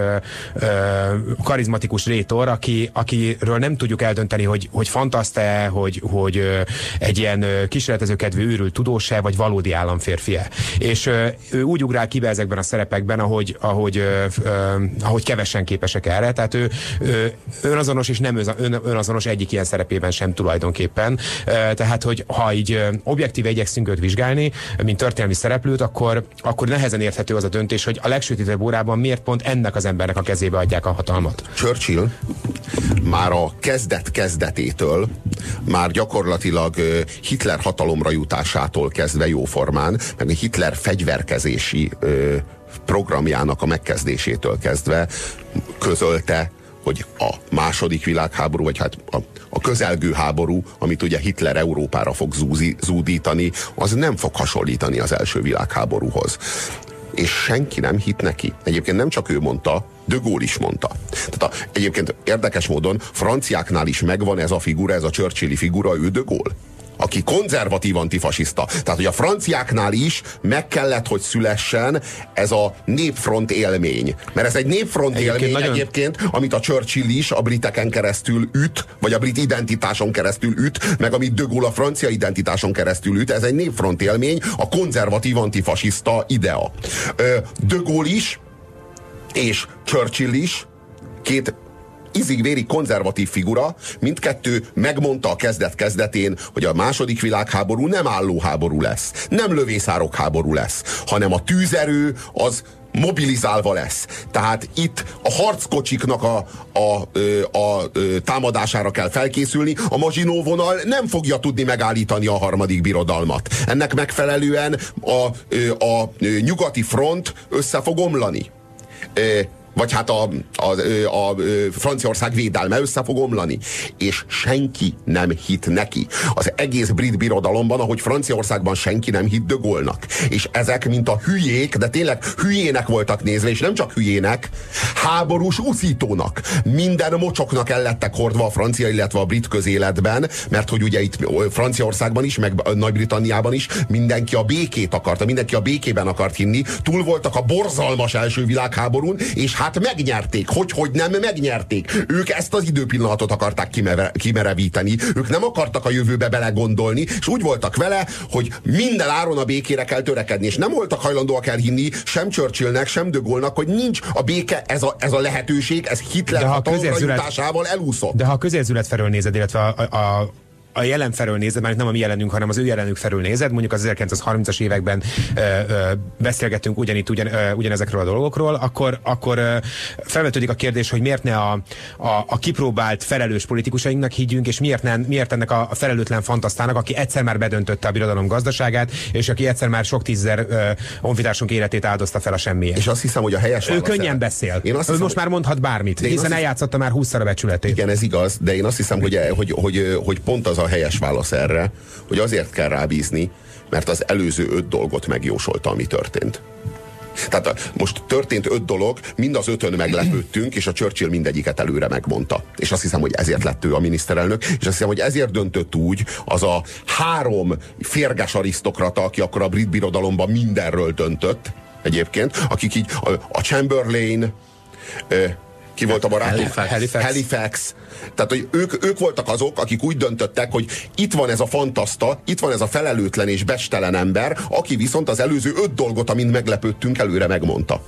karizmatikus rétor, akiről nem tudjuk eldönteni, hogy fantaszta-e, hogy egy ilyen kísérletezőkedvű őrült tudós-e, vagy valódi államférfi-e. És ő úgy ugrál ki be ezekben a szerepekben, ahogy kevesen képesek erre. Tehát ő önazonos és nem önazonos egyik ilyen szerepében sem tulajdonképpen. Tehát, hogy ha így objektíve igyekszünk őt vizsgálni, mint történelmi szereplőt, akkor nehezen érthető az a döntés, hogy a legsötétebb órában miért pont ennek az embernek a kezébe adják a hatalmat. Churchill már a kezdetétől, már gyakorlatilag Hitler hatalomra jutásától kezdve jóformán, meg Hitler fegyverkezési programjának a megkezdésétől kezdve közölte, hogy a második világháború, vagy hát a közelgő háború, amit ugye Hitler Európára fog zúdítani, az nem fog hasonlítani az első világháborúhoz. És senki nem hitt neki. Egyébként nem csak ő mondta, de Gaulle is mondta. Tehát egyébként érdekes módon franciáknál is megvan ez a figura, ez a Churchill-i figura, ő de Gaulle, aki konzervatív antifasiszta. Tehát, hogy a franciáknál is meg kellett, hogy szülessen ez a népfront élmény. Mert ez egy népfront élmény nagyon... egyébként, amit a Churchill is a briteken keresztül üt, vagy a brit identitáson keresztül üt, meg amit de Gaulle a francia identitáson keresztül üt. Ez egy népfront élmény, a konzervatív antifasiszta idea. De Gaulle is, és Churchill is, két izig-vérig konzervatív figura, mindkettő megmondta a kezdet-kezdetén, hogy a második világháború nem állóháború lesz, nem lövészárok háború lesz, hanem a tűzerő az mobilizálva lesz. Tehát itt a harckocsiknak a támadására kell felkészülni, a Maginot vonal nem fogja tudni megállítani a harmadik birodalmat. Ennek megfelelően a nyugati front össze fog omlani. Vagy hát a Franciaország védelme össze fog omlani. És senki nem hitt neki. Az egész brit birodalomban, ahogy Franciaországban senki nem hitt de Gaulle-nak. És ezek, mint a hülyék, de tényleg hülyének voltak nézve, és nem csak hülyének, háborús uszítónak. Minden mocsoknak el lettek hordva a francia, illetve a brit közéletben, mert hogy ugye itt Franciaországban is, meg Nagy-Britanniában is mindenki a békét akarta, mindenki a békében akart hinni. Túl voltak a borzalmas első világháborún, és hát megnyerték, hogy nem megnyerték. Ők ezt az időpillanatot akarták kimerevíteni. Ők nem akartak a jövőbe belegondolni, és úgy voltak vele, hogy minden áron a békére kell törekedni, és nem voltak hajlandóak elhinni sem Churchillnek, sem de Gaulle-nak, hogy nincs a béke, ez a lehetőség, ez Hitler hatalomra jutásával elúszott. De ha a közérzület felől nézed, illetve a jelen felől nézed, már nem a mi jelenünk, hanem az ő jelenünk felől nézed, mondjuk az 1930-as években beszélgettünk ugyanezekről a dolgokról, akkor felvetődik a kérdés, hogy miért ne a kipróbált felelős politikusainknak higgyünk, és miért ennek a felelőtlen fantasztának, aki egyszer már bedöntötte a birodalom gazdaságát, és aki egyszer már sok tízzer honfitársunk életét áldozta fel a semmiért. És azt hiszem, hogy a helyes válasz... Ő könnyen beszél. Ő most már mondhat bármit, hiszen eljátszotta már 20-szor a becsületét. Igen, ez igaz, de én azt hiszem, hogy pont az a helyes válasz erre, hogy azért kell rábízni, mert az előző 5 dolgot megjósolta, ami történt. Tehát most történt 5 dolog, mind az 5-ön meglepődtünk, és a Churchill mindegyiket előre megmondta. És azt hiszem, hogy ezért lett ő a miniszterelnök, és azt hiszem, hogy ezért döntött úgy az a 3 férges arisztokrata, aki akkor a brit birodalomban mindenről döntött egyébként, akik így a Chamberlain, ki volt a barátunk? Halifax. Tehát, hogy ők voltak azok, akik úgy döntöttek, hogy itt van ez a fantaszta, itt van ez a felelőtlen és becstelen ember, aki viszont az előző 5 dolgot, amint meglepődtünk, előre megmondta.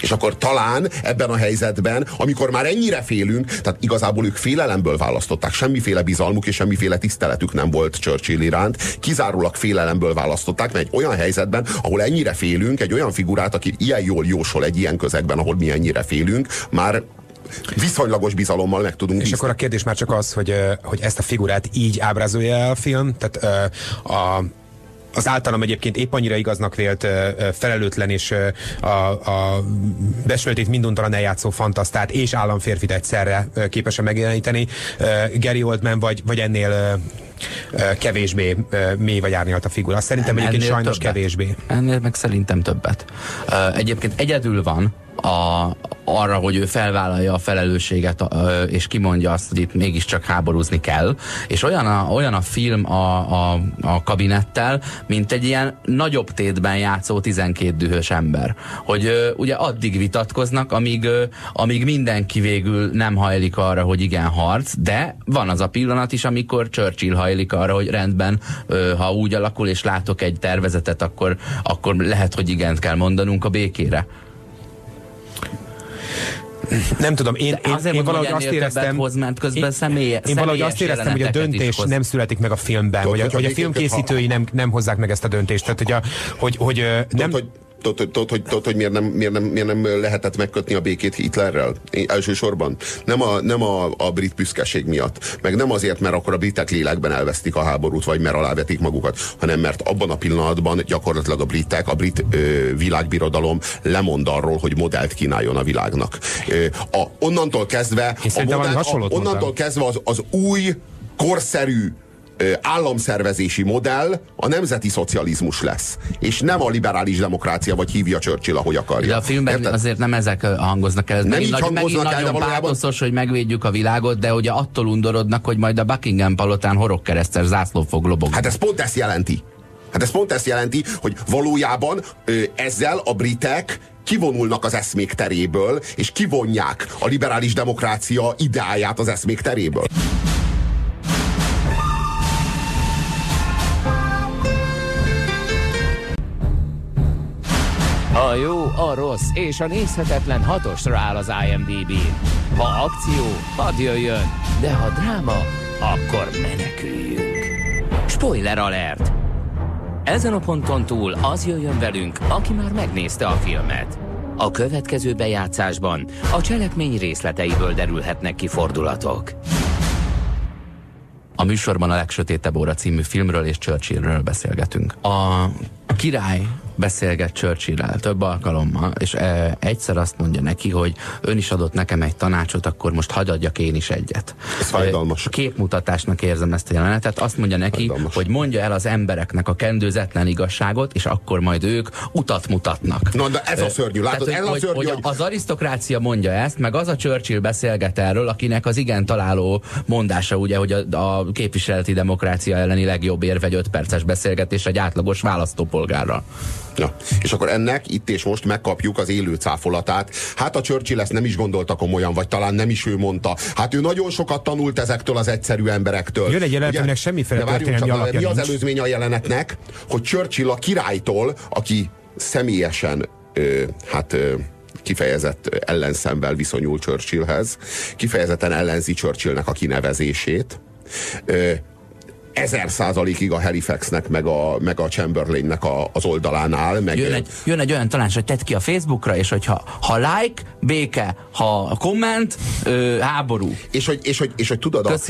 És akkor talán ebben a helyzetben, amikor már ennyire félünk, tehát igazából ők félelemből választották, semmiféle bizalmuk és semmiféle tiszteletük nem volt Churchill iránt, kizárólag félelemből választották, mert egy olyan helyzetben, ahol ennyire félünk, egy olyan figurát, aki ilyen jól jósol egy ilyen közegben, ahol mi ennyire félünk, már viszonylagos bizalommal meg tudunk bízni. És akkor a kérdés már csak az, hogy ezt a figurát így ábrázolja el a film, tehát az általam egyébként épp annyira igaznak vélt felelőtlen és a besületét minduntalan eljátszó fantasztát és államférfit egyszerre képes megjeleníteni Gary Oldman, vagy ennél kevésbé mély vagy árnyalt a figura. Szerintem egyébként sajnos többet. Kevésbé. Ennél meg szerintem többet. Egyébként egyedül van arra, hogy ő felvállalja a felelősséget, és kimondja azt, hogy itt mégiscsak háborúzni kell. És olyan a film a kabinettel, mint egy ilyen nagyobb tétben játszó 12 dühös ember. Hogy ugye addig vitatkoznak, amíg mindenki végül nem hajlik arra, hogy igen, harc, de van az a pillanat is, amikor Churchill hajlik arra, hogy rendben, ha úgy alakul, és látok egy tervezetet, akkor lehet, hogy igent kell mondanunk a békére. Nem tudom, én valahogy azt éreztem, hogy a döntés nem születik meg a filmben, hogy a filmkészítői nem hozzák meg ezt a döntést. Tehát, hogy nem... Tudod, hogy miért nem lehetett megkötni a békét Hitlerrel? Elsősorban. Nem a brit büszkeség miatt. Meg nem azért, mert akkor a britek lélekben elvesztik a háborút, vagy mert alávetik magukat, hanem mert abban a pillanatban gyakorlatilag a brit világbirodalom lemond arról, hogy modellt kínáljon a világnak. Onnantól kezdve az új, korszerű államszervezési modell a nemzeti szocializmus lesz. És nem a liberális demokrácia, vagy hívja Churchill, ahogy akarja. De a filmben azért nem ezek hangoznak el. Nagyon pátoszos, hogy megvédjük a világot, de ugye attól undorodnak, hogy majd a Buckingham palotán horogkeresztes zászló fog lobogni. Hát ez pont ezt jelenti, hogy valójában ezzel a britek kivonulnak az eszmék teréből, és kivonják a liberális demokrácia ideáját az eszmék teréből. A jó, a rossz és a nézhetetlen 6-osra áll az IMDb-n. Ha akció, hadd jöjjön, de ha dráma, akkor meneküljünk. Spoiler alert! Ezen a ponton túl az jöjjön velünk, aki már megnézte a filmet. A következő bejátszásban a cselekmény részleteiből derülhetnek ki fordulatok. A műsorban a Legsötétebb óra című filmről és Churchillről beszélgetünk. A király beszélget Churchillrel több alkalommal, és egyszer azt mondja neki, hogy ön is adott nekem egy tanácsot, akkor most hadd adjak én is egyet. Ez fájdalmas. Képmutatásnak érzem ezt a jelenetet. Azt mondja neki, hogy mondja el az embereknek a kendőzetlen igazságot, és akkor majd ők utat mutatnak. Na, de ez a szörnyű. Látod, tehát, hogy az arisztokrácia mondja ezt, meg az a Churchill beszélget erről, akinek az igen találó mondása, ugye, hogy a képviseleti demokrácia elleni legjobb érv egy 5 perces beszélgetés egy átlagos választópolgárral. Ja. És akkor ennek itt és most megkapjuk az élő cáfolatát. Hát a Churchill ezt nem is gondolta komolyan, vagy talán nem is ő mondta. Hát ő nagyon sokat tanult ezektől az egyszerű emberektől. Jön egy jelenet, aminek semmiféle történelmi alapja nincs. Mi az előzmény a jelenetnek, hogy Churchill a királytól, aki személyesen kifejezett ellenszemvel viszonyul Churchillhez, kifejezetten ellenzi Churchillnek a kinevezését, 1000%-ig a Halifaxnek, meg a Chamberlainnek az oldalán áll. Jön egy olyan tanács, hogy tedd ki a Facebookra, és hogy ha like, béke, ha komment, háború. És hogy tudod,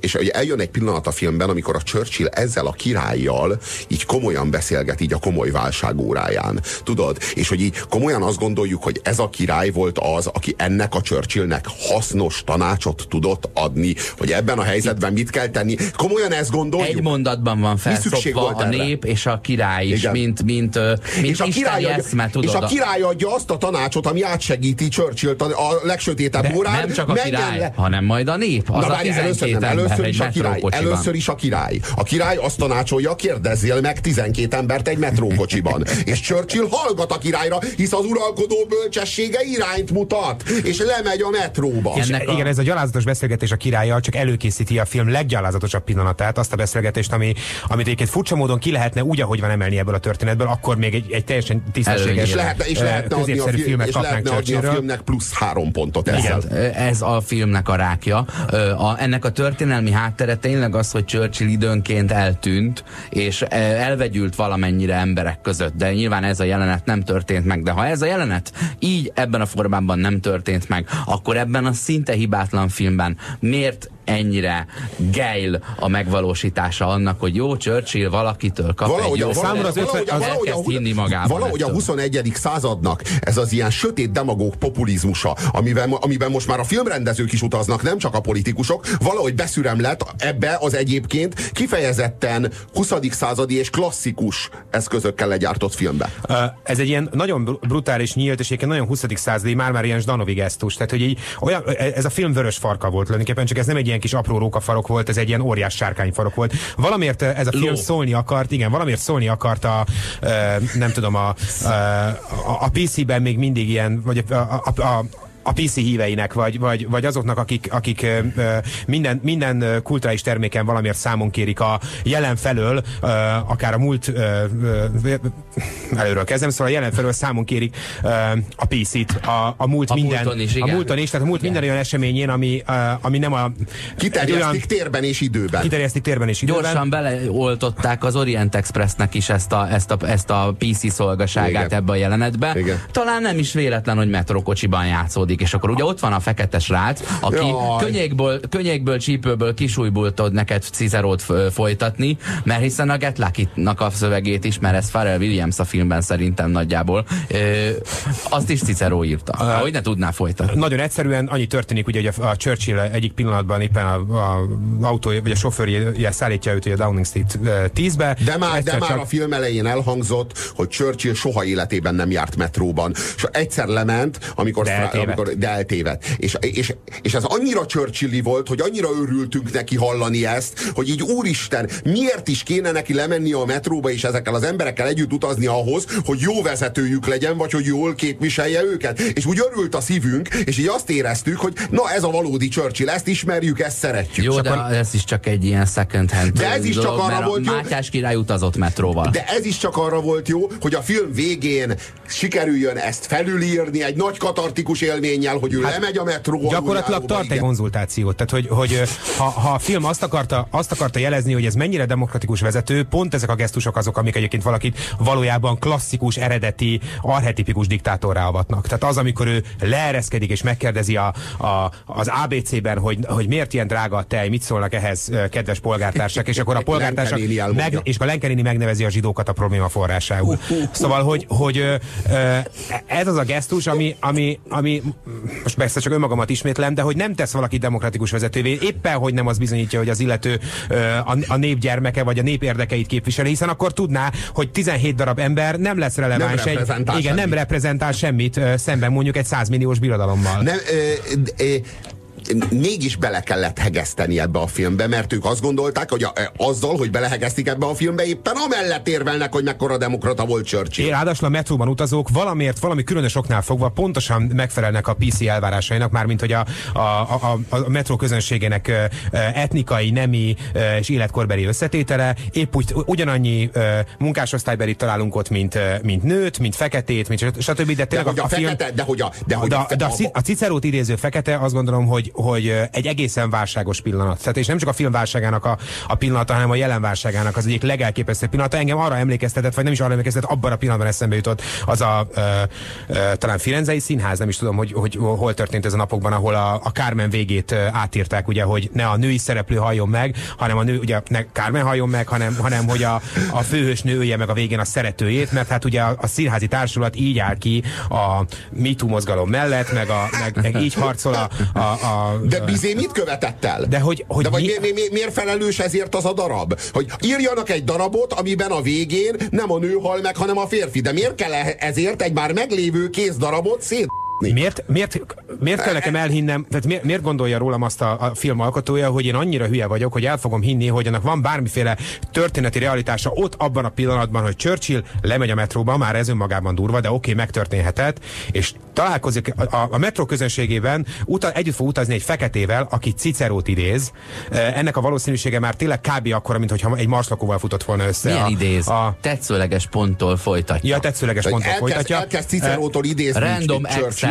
és hogy eljön egy pillanat a filmben, amikor a Churchill ezzel a királlyal így komolyan beszélget, így a komoly válság óráján. Tudod? És hogy így komolyan azt gondoljuk, hogy ez a király volt az, aki ennek a Churchillnek hasznos tanácsot tudott adni, hogy ebben a helyzetben mit kell tenni. Komolyan ezt gondoljuk? Egy mondatban van felszopva a nép és a király is, mint isteni eszme, tudod. És a király adja azt a tanácsot, ami átsegíti Churchillt a legsötétebb órán. Nem csak a király, hanem majd a nép. Az a 12 ember, először is a király. A király azt tanácsolja, kérdezzél meg 12 embert egy metrókocsiban. És Churchill hallgat a királyra, hisz az uralkodó bölcsessége irányt mutat, és lemegy a metróba. Igen, ez a gyalázatos beszélgetés a királlyal csak előkészíti a film legjálázatosabb pillanatát, azt a beszélgetést, amit egyébként furcsa módon ki lehetne úgy, ahogy van, emelni ebből a történetből, akkor még egy teljesen tisztességes, középszerű filmet kapnánk Churchillről. A filmnek plusz 3 pontot ezzel. Igen, ez a filmnek a rákja. Ennek a történelmi háttere tényleg az, hogy Churchill időnként eltűnt, és elvegyült valamennyire emberek között, de nyilván ez a jelenet nem történt meg, de ha ez a jelenet így ebben a formában nem történt meg, akkor ebben a szinte hibátlan filmben miért ennyire geil a megvalósítása annak, hogy jó, Churchill valakitől kap valahogy egy jó valahogy a 21. századnak ez az ilyen sötét demagóg populizmusa, amiben most már a filmrendezők is utaznak, nem csak a politikusok, valahogy beszürem lett ebbe az egyébként kifejezetten 20. századi és klasszikus eszközökkel legyártott filmbe. Ez egy ilyen nagyon brutális, nyílt, és egyébként nagyon 20. századi, már ilyen Zsdanovi gesztus. Tehát, hogy így olyan, ez a film vörös farka volt lényegében, csak ez nem egy ilyen kis apró rókafarok volt, ez egy ilyen óriás sárkányfarok volt. Valamiért ez a film szólni akart, igen, valamiért szólni akart a, nem tudom, a PC-ben még mindig ilyen, vagy a PC híveinek, vagy azoknak, akik minden kulturális terméken valamiért számon kérik a jelen felől, akár a múlt előről kezdem, szóval a jelen felől számon kérik a PC-t, a múlt minden. A múlton is, tehát a múlt igen. Minden olyan eseményén, ami nem a... Kiterjesztik térben és időben. Gyorsan beleoltották az Orient Expressnek is ezt a PC szolgaságát igen. Ebbe a jelenetbe. Igen. Talán nem is véletlen, hogy metrokocsiban játszódik. És akkor ugye ott van a fekete srác, aki könnyékből, csípőből, kisújból tud neked Cicerót folytatni, mert hiszen a Get Lucky-nak a szövegét is, mert ez Pharrell Williams a filmben szerintem nagyjából, azt is Cicero írta, ahogy ne tudná folytatni. Nagyon egyszerűen annyi történik, ugye, hogy a Churchill egyik pillanatban éppen a autója, vagy a sofőrje szállítja őt a Downing Street 10-be. De már a film elején elhangzott, hogy Churchill soha életében nem járt metróban. És egyszer lement, amikor eltévedt. És ez annyira Churchill-i volt, hogy annyira örültünk neki hallani ezt, hogy így úristen, miért is kéne neki lemenni a metróba és ezekkel az emberekkel együtt utazni ahhoz, hogy jó vezetőjük legyen, vagy hogy jól képviselje őket. És úgy örült a szívünk, és így azt éreztük, hogy na ez a valódi Churchill, ezt ismerjük, ezt szeretjük. Jó, de ez is csak egy ilyen second hand dolog, ez is csak arra volt jó, Mátyás király utazott metróval. De ez is csak arra volt jó, hogy a film végén sikerüljön ezt felülírni egy nagy katartikus élménnyel, hogy ő lemegy a metróval. Gyakorlatilag tart egy konzultációt. Tehát, hogy ha a film azt akarta jelezni, hogy ez mennyire demokratikus vezető, pont ezek a gesztusok azok, amik egyébként valakit valójában klasszikus, eredeti, archetipikus diktátorrá avatnak. Tehát az, amikor ő leereszkedik és megkérdezi az ABC-ben, hogy miért ilyen drága a tej, mit szólnak ehhez kedves polgártársak, és akkor a polgártársak és a Lenkerini megnevezi a zsidókat a probléma forrásául. Szóval, hogy ez az a gesztus, ami most persze csak önmagamat ismétlem, de hogy nem tesz valaki demokratikus vezetővé, éppen hogy nem az bizonyítja, hogy az illető a nép gyermeke vagy a nép érdekeit képviseli, hiszen akkor tudná, hogy 17 darab ember nem lesz releváns, nem reprezentál semmit szemben mondjuk egy 100 milliós birodalommal. Nem, mégis bele kellett hegeszteni ebbe a filmbe, mert ők azt gondolták, hogy azzal, hogy belehegesztik ebbe a filmbe, éppen amellett érvelnek, hogy mekkora demokrata volt Churchill. Ráadásul a metróban utazók valami különös oknál fogva pontosan megfelelnek a PC elvárásainak, mármint hogy a metró közönségének etnikai, nemi és életkorbeli összetétele, épp úgy ugyanannyi munkásosztálybeli találunk ott, mint nőt, mint feketét, mint stb. De tényleg a Cicerót idéző fekete, azt gondolom, hogy egy egészen válságos pillanat. Tehát és nem csak a film válságának a pillanata, hanem a jelen válságának az egyik legelképesztőbb pillanata. Engem arra emlékeztetett, vagy nem is arra emlékeztetett, abban a pillanatban eszembe jutott az a talán firenzei színház, nem is tudom, hogy hol történt ez a napokban, ahol a Carmen végét átírták, ugye, hogy ne a női szereplő halljon meg, hanem a nő, ugye ne Carmen halljon meg, hanem hogy a főhős nő ölje meg a végén a szeretőjét, mert hát ugye a színházi társulat így áll ki a MeToo mozgalom mellett, meg így harcol de bizé mit követett el? Miért felelős ezért az a darab? Hogy írjanak egy darabot, amiben a végén nem a nő hal meg, hanem a férfi. De miért kell ezért egy már meglévő kész darabot szétni? Miért kell nekem elhinnem, tehát miért gondolja rólam azt a film alkotója, hogy én annyira hülye vagyok, hogy el fogom hinni, hogy annak van bármiféle történeti realitása ott abban a pillanatban, hogy Churchill lemegy a metróba, már ez önmagában durva, de oké, megtörténhetett, és találkozik a metró közönségében, együtt fog utazni egy feketével, aki Cicerót idéz. Ennek a valószínűsége már tényleg kb. Akkora, mintha egy marslakóval futott volna össze. Milyen idéz? A tetszőleges ponttól folytatja. Ja, tetszőleges ponttól folytatja. Elkezd Cicerótól idézni. Random Access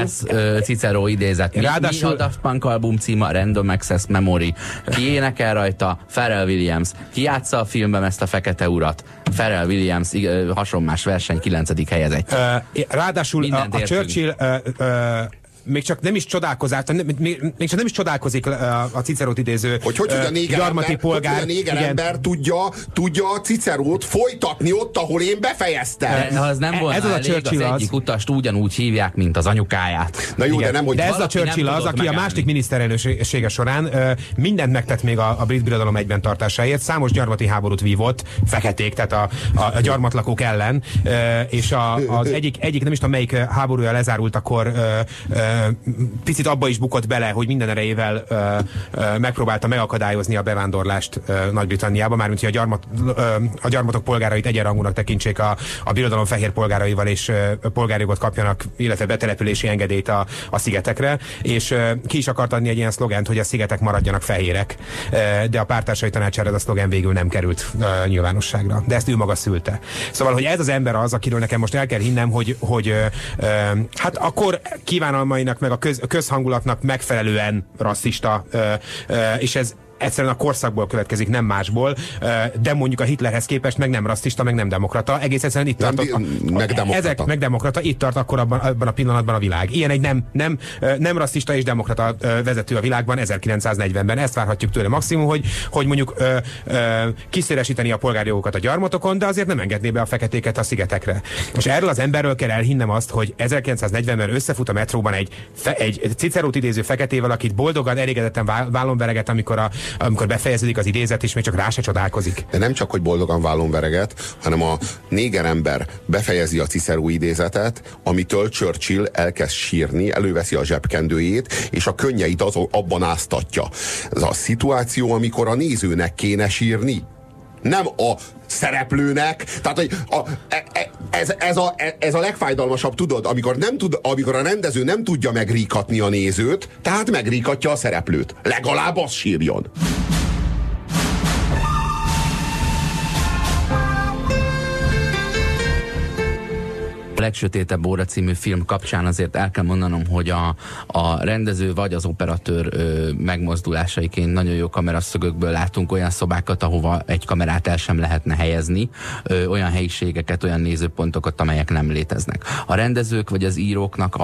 Cicero idézet. Ráadásul... Mi a Daft Punk album címa? Random Access Memory. Ki énekel rajta? Pharrell Williams. Ki játsza a filmben ezt a fekete urat? Pharrell Williams, hasonmás verseny, 9. helyezettje. Ráadásul a Churchill még csak nem is csodálkozás, még csak nem is csodálkozik a Cicerót idéző gyarmati polgár. Hogy a néger ember tudja a Cicerót folytatni ott, ahol én befejeztem. De az nem volna elég, az egyik utast ugyanúgy hívják, mint az anyukáját. Na jó, de nem, hogy ez a Churchill az, aki a második miniszterelnöksége során mindent megtett még a brit birodalom egyben tartásáért, számos gyarmati háborút vívott, feketék, tehát a gyarmatlakók ellen, és az egyik nem is tudom melyik háborúja lezárult, akkor picit abba is bukott bele, hogy minden erejével megpróbálta megakadályozni a bevándorlást Nagy-Britanniába, mármint hogy a gyarmatok polgárait egyenrangúnak tekintsék a birodalom fehér polgáraival, és polgárjogot kapjanak, illetve betelepülési engedélyt a szigetekre, és ki is akart adni egy ilyen szlogent, hogy a szigetek maradjanak fehérek, de a párttársai tanácsára ez a szlogen végül nem került nyilvánosságra, de ezt ő maga szülte. Szóval, hogy ez az ember az, akiről nekem most el kell hinnem, hogy hát akkor kívánalmainak meg a közhangulatnak megfelelően rasszista, és ez egyszerűen a korszakból következik, nem másból, de mondjuk a Hitlerhez képest meg nem rasszista, meg nem demokrata. Egész egyszerűen itt tartott. Meg demokrata, itt tart akkor abban a pillanatban a világ. Ilyen egy nem rasszista és demokrata vezető a világban 1940-ben. Ezt várhatjuk tőle maximum, hogy mondjuk kiszélesíteni a polgárjogokat a gyarmatokon, de azért nem engedné be a feketéket a szigetekre. És erről az emberről kell elhinnem azt, hogy 1940-ben összefut a metróban egy Cicerót idéző feketével, akit boldogan, elégedetten vállon vereget, amikor befejeződik az idézet, és még csak rá se csodálkozik. De nem csak, hogy boldogan vállon vereget, hanem a néger ember befejezi a Cicero idézetet, amitől Churchill elkezd sírni, előveszi a zsebkendőjét, és a könnyeit abban áztatja. Ez a szituáció, amikor a nézőnek kéne sírni, nem a szereplőnek. Tehát, hogy ez a legfájdalmasabb, tudod, amikor a rendező nem tudja megríkatni a nézőt, tehát megríkatja a szereplőt. Legalább az sírjon. A Legsötétebb óra című film kapcsán azért el kell mondanom, hogy a rendező vagy az operatőr megmozdulásaiként nagyon jó kameraszögökből látunk olyan szobákat, ahova egy kamerát el sem lehetne helyezni, olyan helyiségeket, olyan nézőpontokat, amelyek nem léteznek. A rendezők vagy az íróknak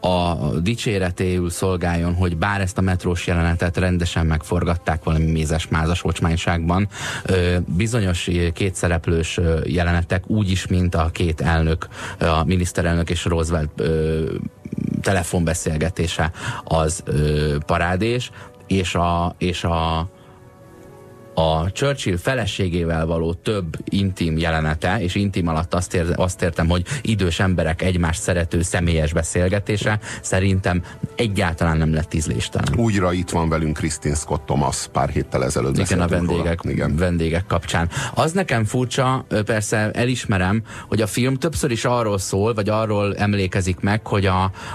a dicséretéül szolgáljon, hogy bár ezt a metrós jelenetet rendesen megforgatták valami mézes-mázas ocsmányságban, bizonyos kétszereplős jelenetek úgyis, mint a két elnök, a miniszterelnök és Roosevelt telefonbeszélgetése az parádés, és a Churchill feleségével való több intim jelenete, és intim alatt azt értem, hogy idős emberek egymást szerető személyes beszélgetése szerintem egyáltalán nem lett ízléstelen. Újra itt van velünk Kristin Scott Thomas, pár héttel ezelőtt beszéltünk róla. Igen, a vendégek kapcsán. Az nekem furcsa, persze elismerem, hogy a film többször is arról szól, vagy arról emlékezik meg,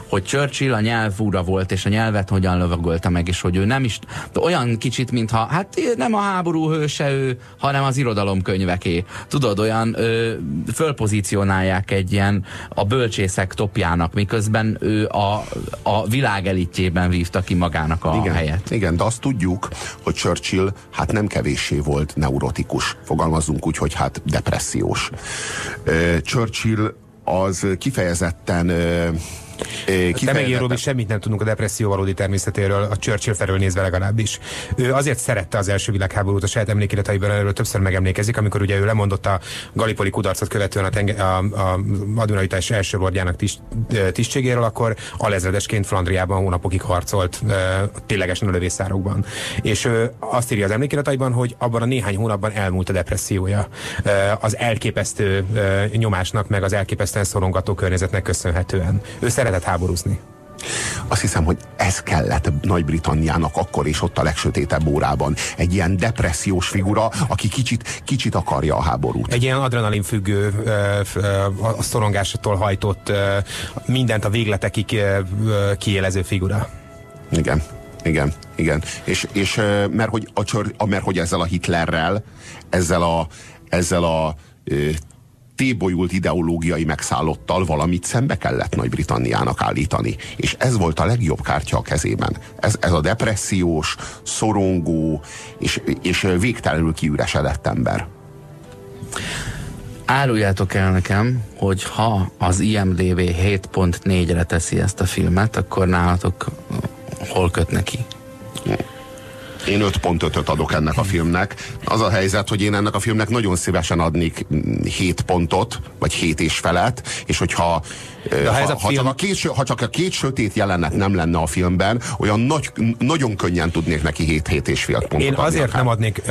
hogy Churchill a nyelvúra volt, és a nyelvet hogyan lovagolta meg, és hogy ő nem is olyan kicsit, mintha, hát nem a háború hőse ő, hanem az irodalomkönyveké. Tudod, olyan fölpozícionálják egy ilyen a bölcsészek topjának, miközben ő a világ elitjében vívta ki magának a helyet. Igen, de azt tudjuk, hogy Churchill hát nem kevéssé volt neurotikus. Fogalmazzunk úgy, hogy hát depressziós. Churchill az kifejezetten de megint, Robi, semmit nem tudunk a depresszió valódi természetéről, a Churchill felől nézve legalábbis. Ő azért szerette az első világháborút, a saját emlékirataiban erről többször megemlékezik, amikor ugye ő lemondott a gallipoli kudarcot követően a admiralitás első lordjának tisztségéről, akkor alezredesként Flandriában hónapokig harcolt ténylegesen a lövészárokban. És azt írja az emlékirataiban, hogy abban a néhány hónapban elmúlt a depressziója. Az elképesztő nyomásnak, meg az elképesztően szorongató környezetnek köszönhetően. Ő szeretett háborúzni. Azt hiszem, hogy ez kellett Nagy-Britanniának akkor és ott a legsötétebb órában. Egy ilyen depressziós figura, aki kicsit akarja a háborút. Egy ilyen adrenalin függő, a szorongásától hajtott, mindent a végletekig kiélező figura. Igen. És mert hogy ezzel a Hitlerrel, ezzel a tébolyult ideológiai megszállottal valamit szembe kellett Nagy-Britanniának állítani. És ez volt a legjobb kártya a kezében. Ez a depressziós, szorongó és végtelenül kiüresedett ember. Áruljátok el nekem, hogy ha az IMDb 7.4-re teszi ezt a filmet, akkor nálatok hol köt neki? Én 5.5-öt adok ennek a filmnek. Az a helyzet, hogy én ennek a filmnek nagyon szívesen adnék 7 pontot, vagy 7 és felet, és hogyha ha csak a két sötét jelenet nem lenne a filmben, olyan nagyon könnyen tudnék neki 7-7 és fél pontot. Én azért nem adnék,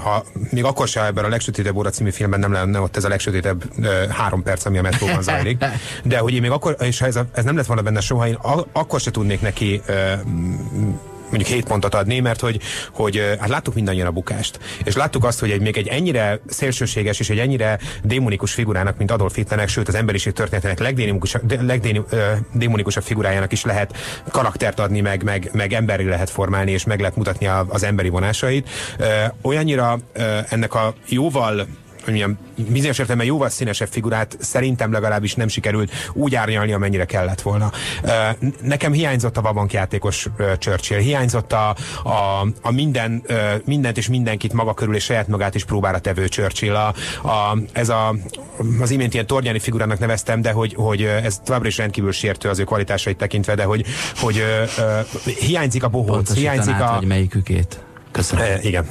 ha még akkor se ebben a Legsötétebb óra című filmben nem lenne ott ez a legsötétebb 3 perc, ami a metróban zajlik. De hogy én még akkor, és ha ez nem lett volna benne soha, én akkor se tudnék neki mondjuk 7 pontot adni, mert hogy hát láttuk mindannyian a bukást. És láttuk azt, hogy még egy ennyire szélsőséges és egy ennyire démonikus figurának, mint Adolf Hitlernek, sőt az emberiség történetének legdémonikusabb figurájának is lehet karaktert adni, meg emberi lehet formálni, és meg lehet mutatni az emberi vonásait. Olyannyira ennek a jóval, bizonyos értelemben jóval színesebb figurát szerintem legalábbis nem sikerült úgy árnyalni, amennyire kellett volna. Nekem hiányzott a vabankjátékos Churchill, hiányzott a mindent és mindenkit maga körül és saját magát is próbára tevő Churchill. Az imént ilyen tornyáni figurának neveztem, de hogy ez továbbra is rendkívül sértő az ő kvalitásait tekintve, de hogy hiányzik a bohóc, hiányzik a... Hogy melyikükét? Köszönöm. Igen.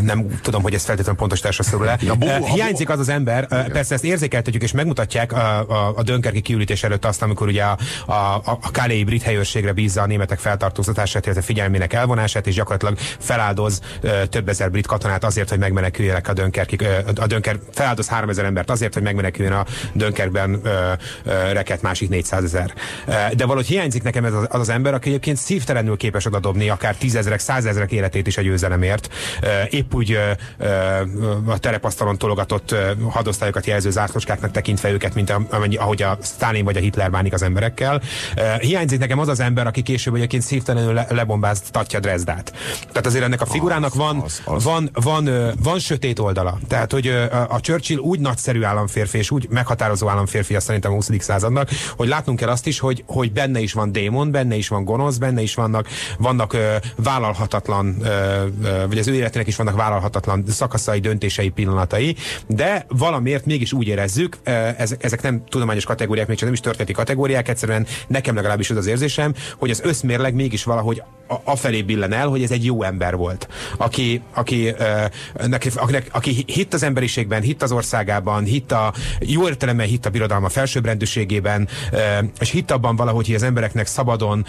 Nem tudom, hogy ez feltétlenül pontos társadalom le. Hiányzik az ember, persze ezt érzékeltetjük, és megmutatják a dönkerki kiürítés előtt azt, amikor ugye a calais-i brit helyőrségre bízza a németek feltartóztatását, illetve figyelmének elvonását, és gyakorlatilag feláldoz több ezer brit katonát azért, hogy megmeneküljenek feláldoz 3000 embert azért, hogy megmeneküljön a Dönkerkben rekedt másik 400 000. De valahogy hiányzik nekem ez az ember, aki egyébként szívtelenül képes odadobni akár 10 000-ek, 100 000-ek életét is a győzelemért. Épp úgy a terepasztalon tologatott hadosztályokat jelző zászlóskáknak tekintve őket, mint ahogy a Stalin vagy a Hitler bánik az emberekkel. Hiányzik nekem az ember, aki később egyébként szívtelenül lebombáztatja Drezdát. Tehát azért ennek a figurának van sötét oldala. Tehát, hogy a Churchill úgy nagyszerű államférfi és úgy meghatározó államférfi, azt szerintem a 20. századnak, hogy látnunk kell azt is, hogy benne is van démon, benne is van gonosz, benne is vannak vállalhatatlan, vagy az ő életének is vannak vállalhatatlan szakaszai, döntései, pillanatai, de valamiért mégis úgy érezzük, ezek nem tudományos kategóriák, még csak nem is történeti kategóriák, egyszerűen nekem legalábbis az érzésem, hogy az összmérleg mégis valahogy afelé billen el, hogy ez egy jó ember volt, aki hitt az emberiségben, hitt az országában, jó értelemben hitt a birodalma felsőbbrendűségében, és hitt abban valahogy, hogy az embereknek szabadon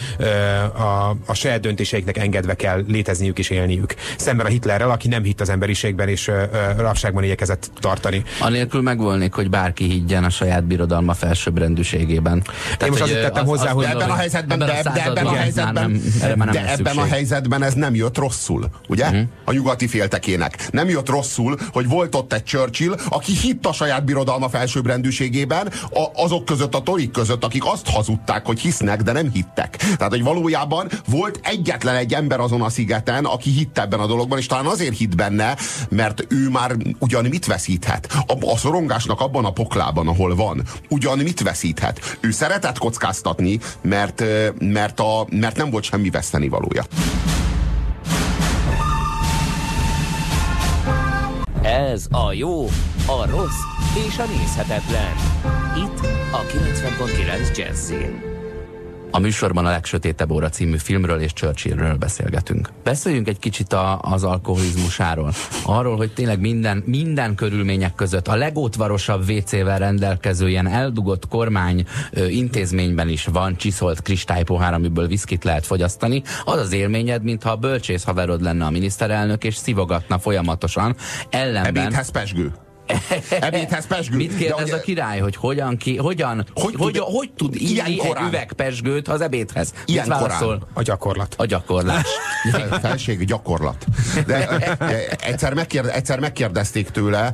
a saját döntéseiknek engedve kell létezniük és élniük. Szemben a Hitlerrel, aki nem hitt az emberiségben és rabságban igyekezett tartani. Anélkül megvolnék, hogy bárki higgyen a saját birodalma felsőbbrendűségében. Én most azt tettem hozzá, hogy ebben a helyzetben ez nem jött rosszul, ugye? A nyugati féltekének. Nem jött rosszul, hogy volt ott egy Churchill, aki hitt a saját birodalma felsőbbrendűségében, azok között, a torik között, akik azt hazudták, hogy hisznek, de nem hittek. Tehát, hogy valójában volt egyetlen egy ember azon a szigeten, aki hitt ebben a dologban, és talán azért hitt benne, mert ő már ugyan mit veszíthet? A szorongásnak abban a poklában, ahol van, ugyan mit veszíthet? Ő szeretett kockáztatni, mert nem volt semmi vesztenivalója. Ez a jó, a rossz és a nézhetetlen. Itt a 90.9 Jazzin. A műsorban a Legsötétebb óra című filmről és Churchillről beszélgetünk. Beszéljünk egy kicsit az alkoholizmusáról. Arról, hogy tényleg minden körülmények között a legótvarosabb WC-vel rendelkező ilyen eldugott kormány intézményben is van csiszolt kristálypohár, amiből viszkit lehet fogyasztani. Az az élményed, mintha a bölcsész haverod lenne a miniszterelnök, és szivogatna folyamatosan. Ellenben... Ebédhez pesgő. Ebédhez pesgő. Mit kérdez a király, hogy hogy tud inni egy üveg pesgőt az ebédhez? Ilyen korán. A gyakorlat. A gyakorlás. Felség gyakorlat. De egyszer megkérdezték tőle,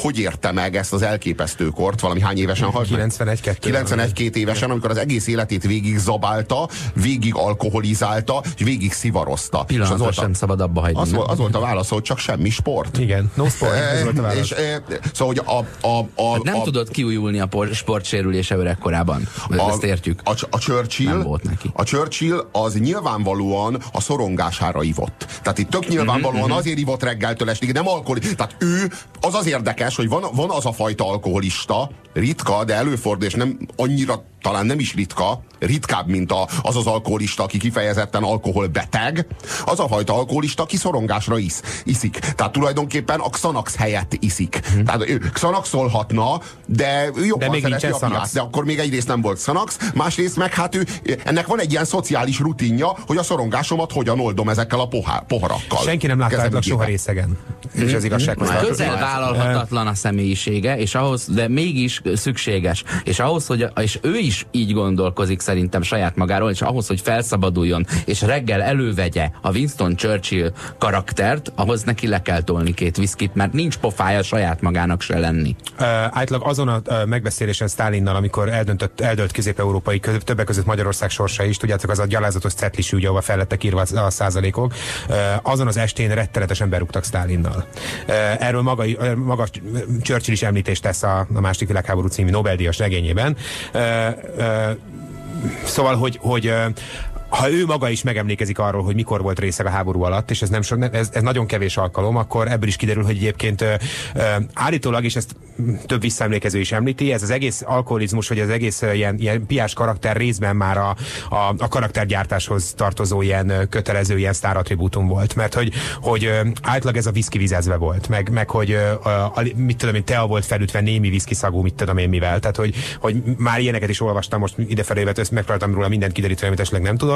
hogy érte meg ezt az elképesztő kort, valami hány évesen halt? 91-2 évesen, amikor az egész életét végig zabálta, végig alkoholizálta, és végig szivarozta. Pillanatra sem szabad abba hagyni. Az volt a válasz, hogy csak semmi sport. Igen, no sport. ez volt a válasz. És, szóval, hogy hát nem tudott kiújulni a sportsérülése öregkorában. Ezt értjük. A Churchill az nyilvánvalóan a szorongására ivott. Tehát itt tök nyilvánvalóan azért ivott reggeltől estig, nem alkoholista. Tehát ő, az az érdekes, hogy van az a fajta alkoholista, ritka, de előfordul, és nem annyira, talán nem is ritka, ritkább, mint az az alkoholista, aki kifejezetten alkoholbeteg, az a fajta alkoholista, aki szorongásra iszik. Tehát tulajdonképpen a Xanax helyett iszik. Tehát ő Xanaxolhatna, de ő jobban szereti a piát, de akkor még egyrészt nem volt Xanax, másrészt meg hát ennek van egy ilyen szociális rutinja, hogy a szorongásomat hogyan oldom ezekkel a poharakkal. Senki nem látta el soha részegen. És az igazság, közel vállalhatatlan a személyisége, és ahhoz, de mégis szükséges. És ahhoz, hogy és ő is így gondolkozik szerintem saját magáról, és ahhoz, hogy felszabaduljon, és reggel elővegye a Winston Churchill karaktert, ahhoz neki le kell tolni 2 viszkit, mert nincs pofája saját magának se lenni. Átlag azon a megbeszélésen Sztálinnal, amikor eldölt közép-európai, többek között Magyarország sorsa is, tudjátok, az a gyalázatos cetlis ügy, ahol fel lettek írva a százalékok, azon az estén rettenetesen berúgtak Sztálinnal. Erről maga Churchill is említést tesz a második világháború című Nobel-díjas regényében. Szóval, hogy ha ő maga is megemlékezik arról, hogy mikor volt részeg a háború alatt, és ez nagyon kevés alkalom, akkor ebből is kiderül, hogy egyébként állítólag, és ezt több visszaemlékező is említi, ez az egész alkoholizmus, vagy az egész ilyen piás karakter részben már a karaktergyártáshoz tartozó ilyen kötelező, ilyen sztárattribútum volt. Mert hogy általában ez a viszki vizezve volt, meg hogy mit tudom én, tea volt felütve némi viszki szagú, mit tudom én mivel. Tehát, hogy már ilyeneket is olvastam, most idefelé vetőzt, megpróbáltam róla mindent kideríteni, amit esetleg nem tudok.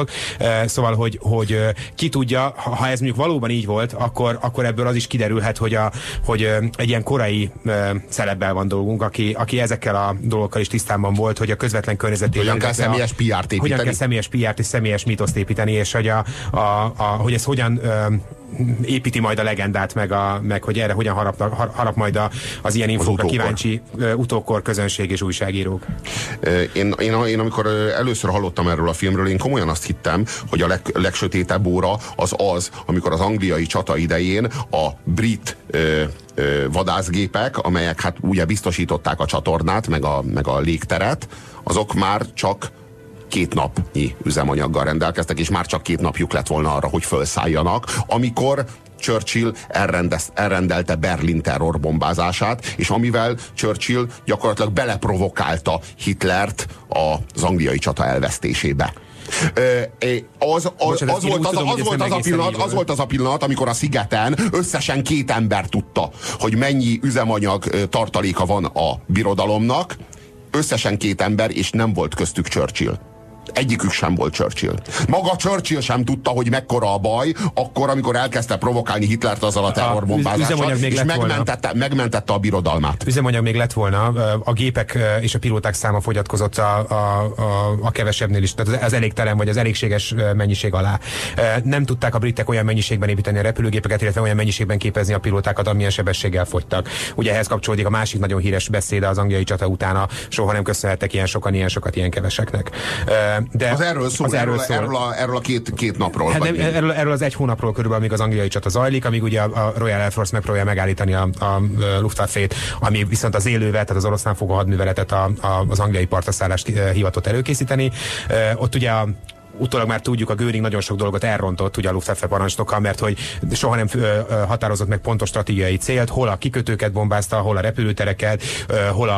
Szóval, hogy ki tudja, ha ez mondjuk valóban így volt, akkor ebből az is kiderülhet, hogy egy ilyen korai szereppel van dolgunk, aki ezekkel a dolgokkal is tisztában volt, hogy a közvetlen környezetében hogyan kell személyes PR-t építeni. Hogyan kell személyes PR-t és személyes mítoszt építeni, és hogy hogy ez hogyan építi majd a legendát, meg hogy erre hogyan harap majd az ilyen infókra kíváncsi utókor közönség és újságírók. Én amikor először hallottam erről a filmről, én komolyan azt hittem, hogy a legsötétebb óra az, amikor az angliai csata idején a brit vadászgépek, amelyek hát ugye biztosították a csatornát, meg a légteret, azok már csak 2 napnyi üzemanyaggal rendelkeztek, és már csak 2 napjuk lett volna arra, hogy felszálljanak, amikor Churchill elrendelte Berlin terrorbombázását, és amivel Churchill gyakorlatilag beleprovokálta Hitlert az angliai csata elvesztésébe. Az volt az a pillanat, amikor a szigeten összesen 2 ember tudta, hogy mennyi üzemanyag tartaléka van a birodalomnak, összesen 2 ember, és nem volt köztük Churchill. Egyikük sem volt Churchill. Maga Churchill sem tudta, hogy mekkora a baj, akkor, amikor elkezdte provokálni Hitlert azzal a terrorbombázással, és megmentette a birodalmát. Üzemanyag még lett volna, a gépek és a pilóták száma fogyatkozott a kevesebbnél is, tehát az elégtelen vagy az elégséges mennyiség alá. Nem tudták a britek olyan mennyiségben építeni a repülőgépeket, illetve olyan mennyiségben képezni a pilótákat, amilyen sebességgel fogytak. Ugye ehhez kapcsolódik a másik nagyon híres beszéde az angliai csata utána, soha nem köszönhettek ilyen sokan, ilyen sokat, ilyen keveseknek. De az erről szól, erről a két napról. Hát nem, erről az 1 hónapról körülbelül, amíg az angliai csata zajlik, amíg ugye a Royal Air Force megpróbálja megállítani a Luftwaffe-t, ami viszont az élővel, tehát az oroszlánfogó hadműveletet az angliai partaszállást hivatott előkészíteni. Ott ugye utólag már tudjuk, a Göring nagyon sok dolgot elrontott ugye a Luftwaffe parancsnoka, mert hogy soha nem határozott meg pontos stratégiai célt, hol a kikötőket bombázta, hol a repülőtereket, hol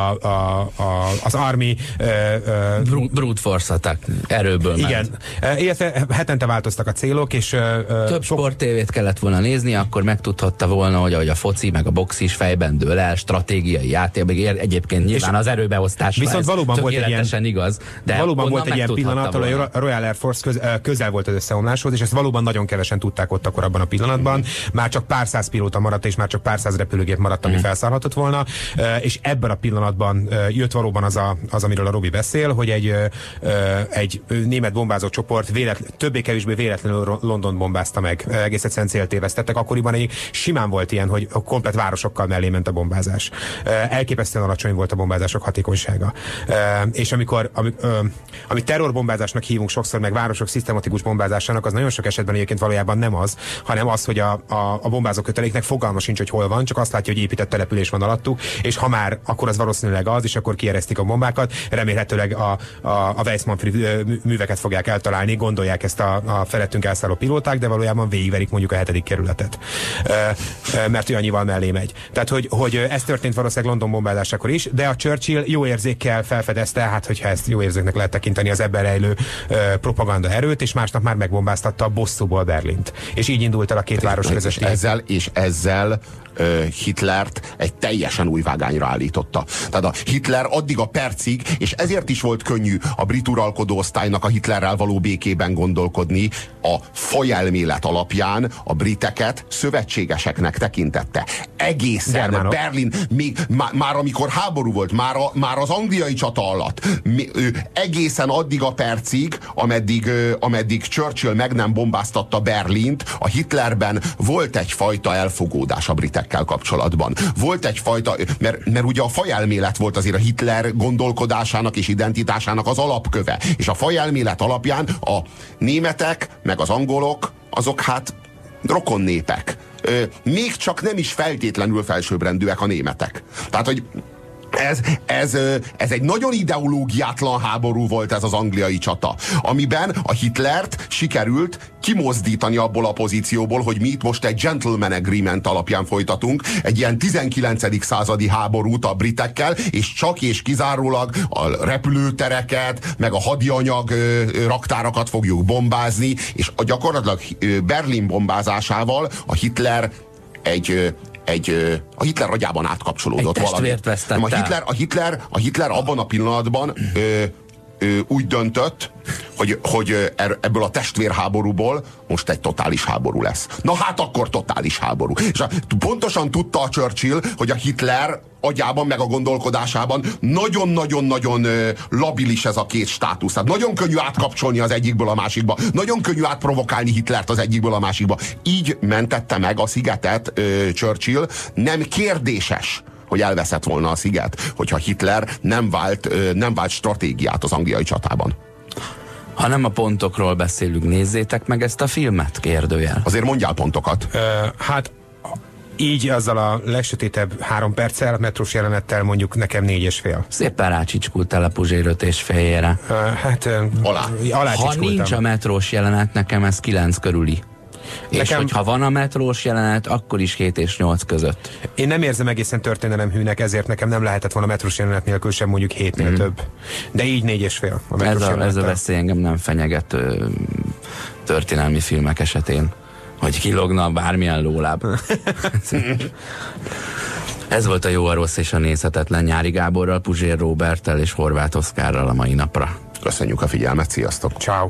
az army... brute force attack, erőből igen. Ment. Igen, hetente változtak a célok, és... Több sporttévét kellett volna nézni, akkor megtudhatta volna, hogy a foci, meg a box is fejben dől el, stratégiai játék, meg egyébként nyilván az erőbeosztás. Viszont valóban volt egy ilyen... igaz, de valóban volt egy ilyen pillanat, a Royal Air Force közel volt az összeomláshoz, és ezt valóban nagyon kevesen tudták ott akkor abban a pillanatban. Már csak pár száz pilóta maradt, és már csak pár száz repülőgép maradt, ami felszállhatott volna, és ebben a pillanatban jött valóban az amiről a Robi beszél, hogy egy német bombázó csoport többé-kevésbé véletlenül London bombázta meg. Egész egyszerűen céltévesztettek. Akkoriban egy simán volt ilyen, hogy a komplet városokkal mellé ment a bombázás. Elképesztően alacsony volt a bombázások hatékonysága. És amikor, amit terrorbombázásnak hívunk sokszor, meg városok szisztematikus bombázásának az nagyon sok esetben egyébként valójában nem az, hanem az, hogy a bombázó köteléknek fogalma sincs, hogy hol van, csak azt látja, hogy épített település van alattuk, és ha már, akkor az valószínűleg az, és akkor kieresztik a bombákat, remélhetőleg a Weissmann-Fried műveket fogják eltalálni, gondolják ezt a felettünk elszálló pilóták, de valójában végigverik mondjuk a 7. kerületet. Mert ő annyival mellé megy. Tehát, hogy ez történt valószínűleg London bombázásakor is, de a Churchill jó érzékkel felfedezte, hát hogyha ezt jó érzéknek lehet tekinteni, az ebben rejlő propaganda erőt, és másnap már megbombáztatta a bosszúból Berlint. És így indult el a két város közös. És ezzel Hitlert egy teljesen új vágányra állította. Tehát a Hitler addig a percig, és ezért is volt könnyű a brit uralkodó osztálynak a Hitlerrel való békében gondolkodni, a fajelmélet alapján a briteket szövetségeseknek tekintette. Egészen Germánok. Berlin, még, már amikor háború volt, már az angliai csata alatt, egészen addig a percig, ameddig Churchill meg nem bombáztatta Berlint, a Hitlerben volt egyfajta elfogódás a britekkel kapcsolatban. Volt egyfajta, mert ugye a fajelmélet volt azért a Hitler gondolkodásának és identitásának az alapköve. És a fajelmélet alapján a németek, meg az angolok, azok hát rokon népek. Még csak nem is feltétlenül felsőbbrendűek a németek. Tehát, hogy ez egy nagyon ideológiátlan háború volt ez az angliai csata, amiben a Hitlert sikerült kimozdítani abból a pozícióból, hogy mi itt most egy gentleman agreement alapján folytatunk, egy ilyen 19. századi háborút a britekkel, és csak és kizárólag a repülőtereket, meg a hadianyag raktárakat fogjuk bombázni, és gyakorlatilag Berlin bombázásával a Hitler a Hitler agyában átkapcsolódott valami. A Hitler abban a pillanatban úgy döntött, hogy ebből a testvérháborúból most egy totális háború lesz. Na hát akkor totális háború. És pontosan tudta a Churchill, hogy a Hitler agyában, meg a gondolkodásában nagyon-nagyon-nagyon labilis ez a két státusz. Tehát nagyon könnyű átkapcsolni az egyikből a másikba. Nagyon könnyű átprovokálni Hitlert az egyikből a másikba. Így mentette meg a szigetet Churchill. Nem kérdéses, hogy elveszett volna a sziget, hogyha Hitler nem vált stratégiát az angliai csatában. Ha nem a pontokról beszélünk, nézzétek meg ezt a filmet, kérdőjel. Azért mondjál pontokat. Hát így azzal a legsötétebb 3 perccel, metrós jelenettel mondjuk nekem 4,5. Szépen rácsicskultál a Puzsér 5,5-ére. Hát alá ha nincs a metrós jelenet, nekem ez 9 körüli. Nekem... És hogyha van a metrós jelenet, akkor is 7 és 8 között. Én nem érzem egészen történelemhűnek, ezért nekem nem lehetett volna metrós jelenet nélkül sem mondjuk 7-nél több. De így 4,5 a metrós jelenettel. Ez a veszély engem nem fenyeget történelmi filmek esetén, hogy kilogna bármilyen lóláb. Ez volt a Jó, a Rossz és a Nézhetetlen Nyári Gáborral, Puzsér Róberttel és Horváth Oszkárral a mai napra. Köszönjük a figyelmet, sziasztok! Ciao.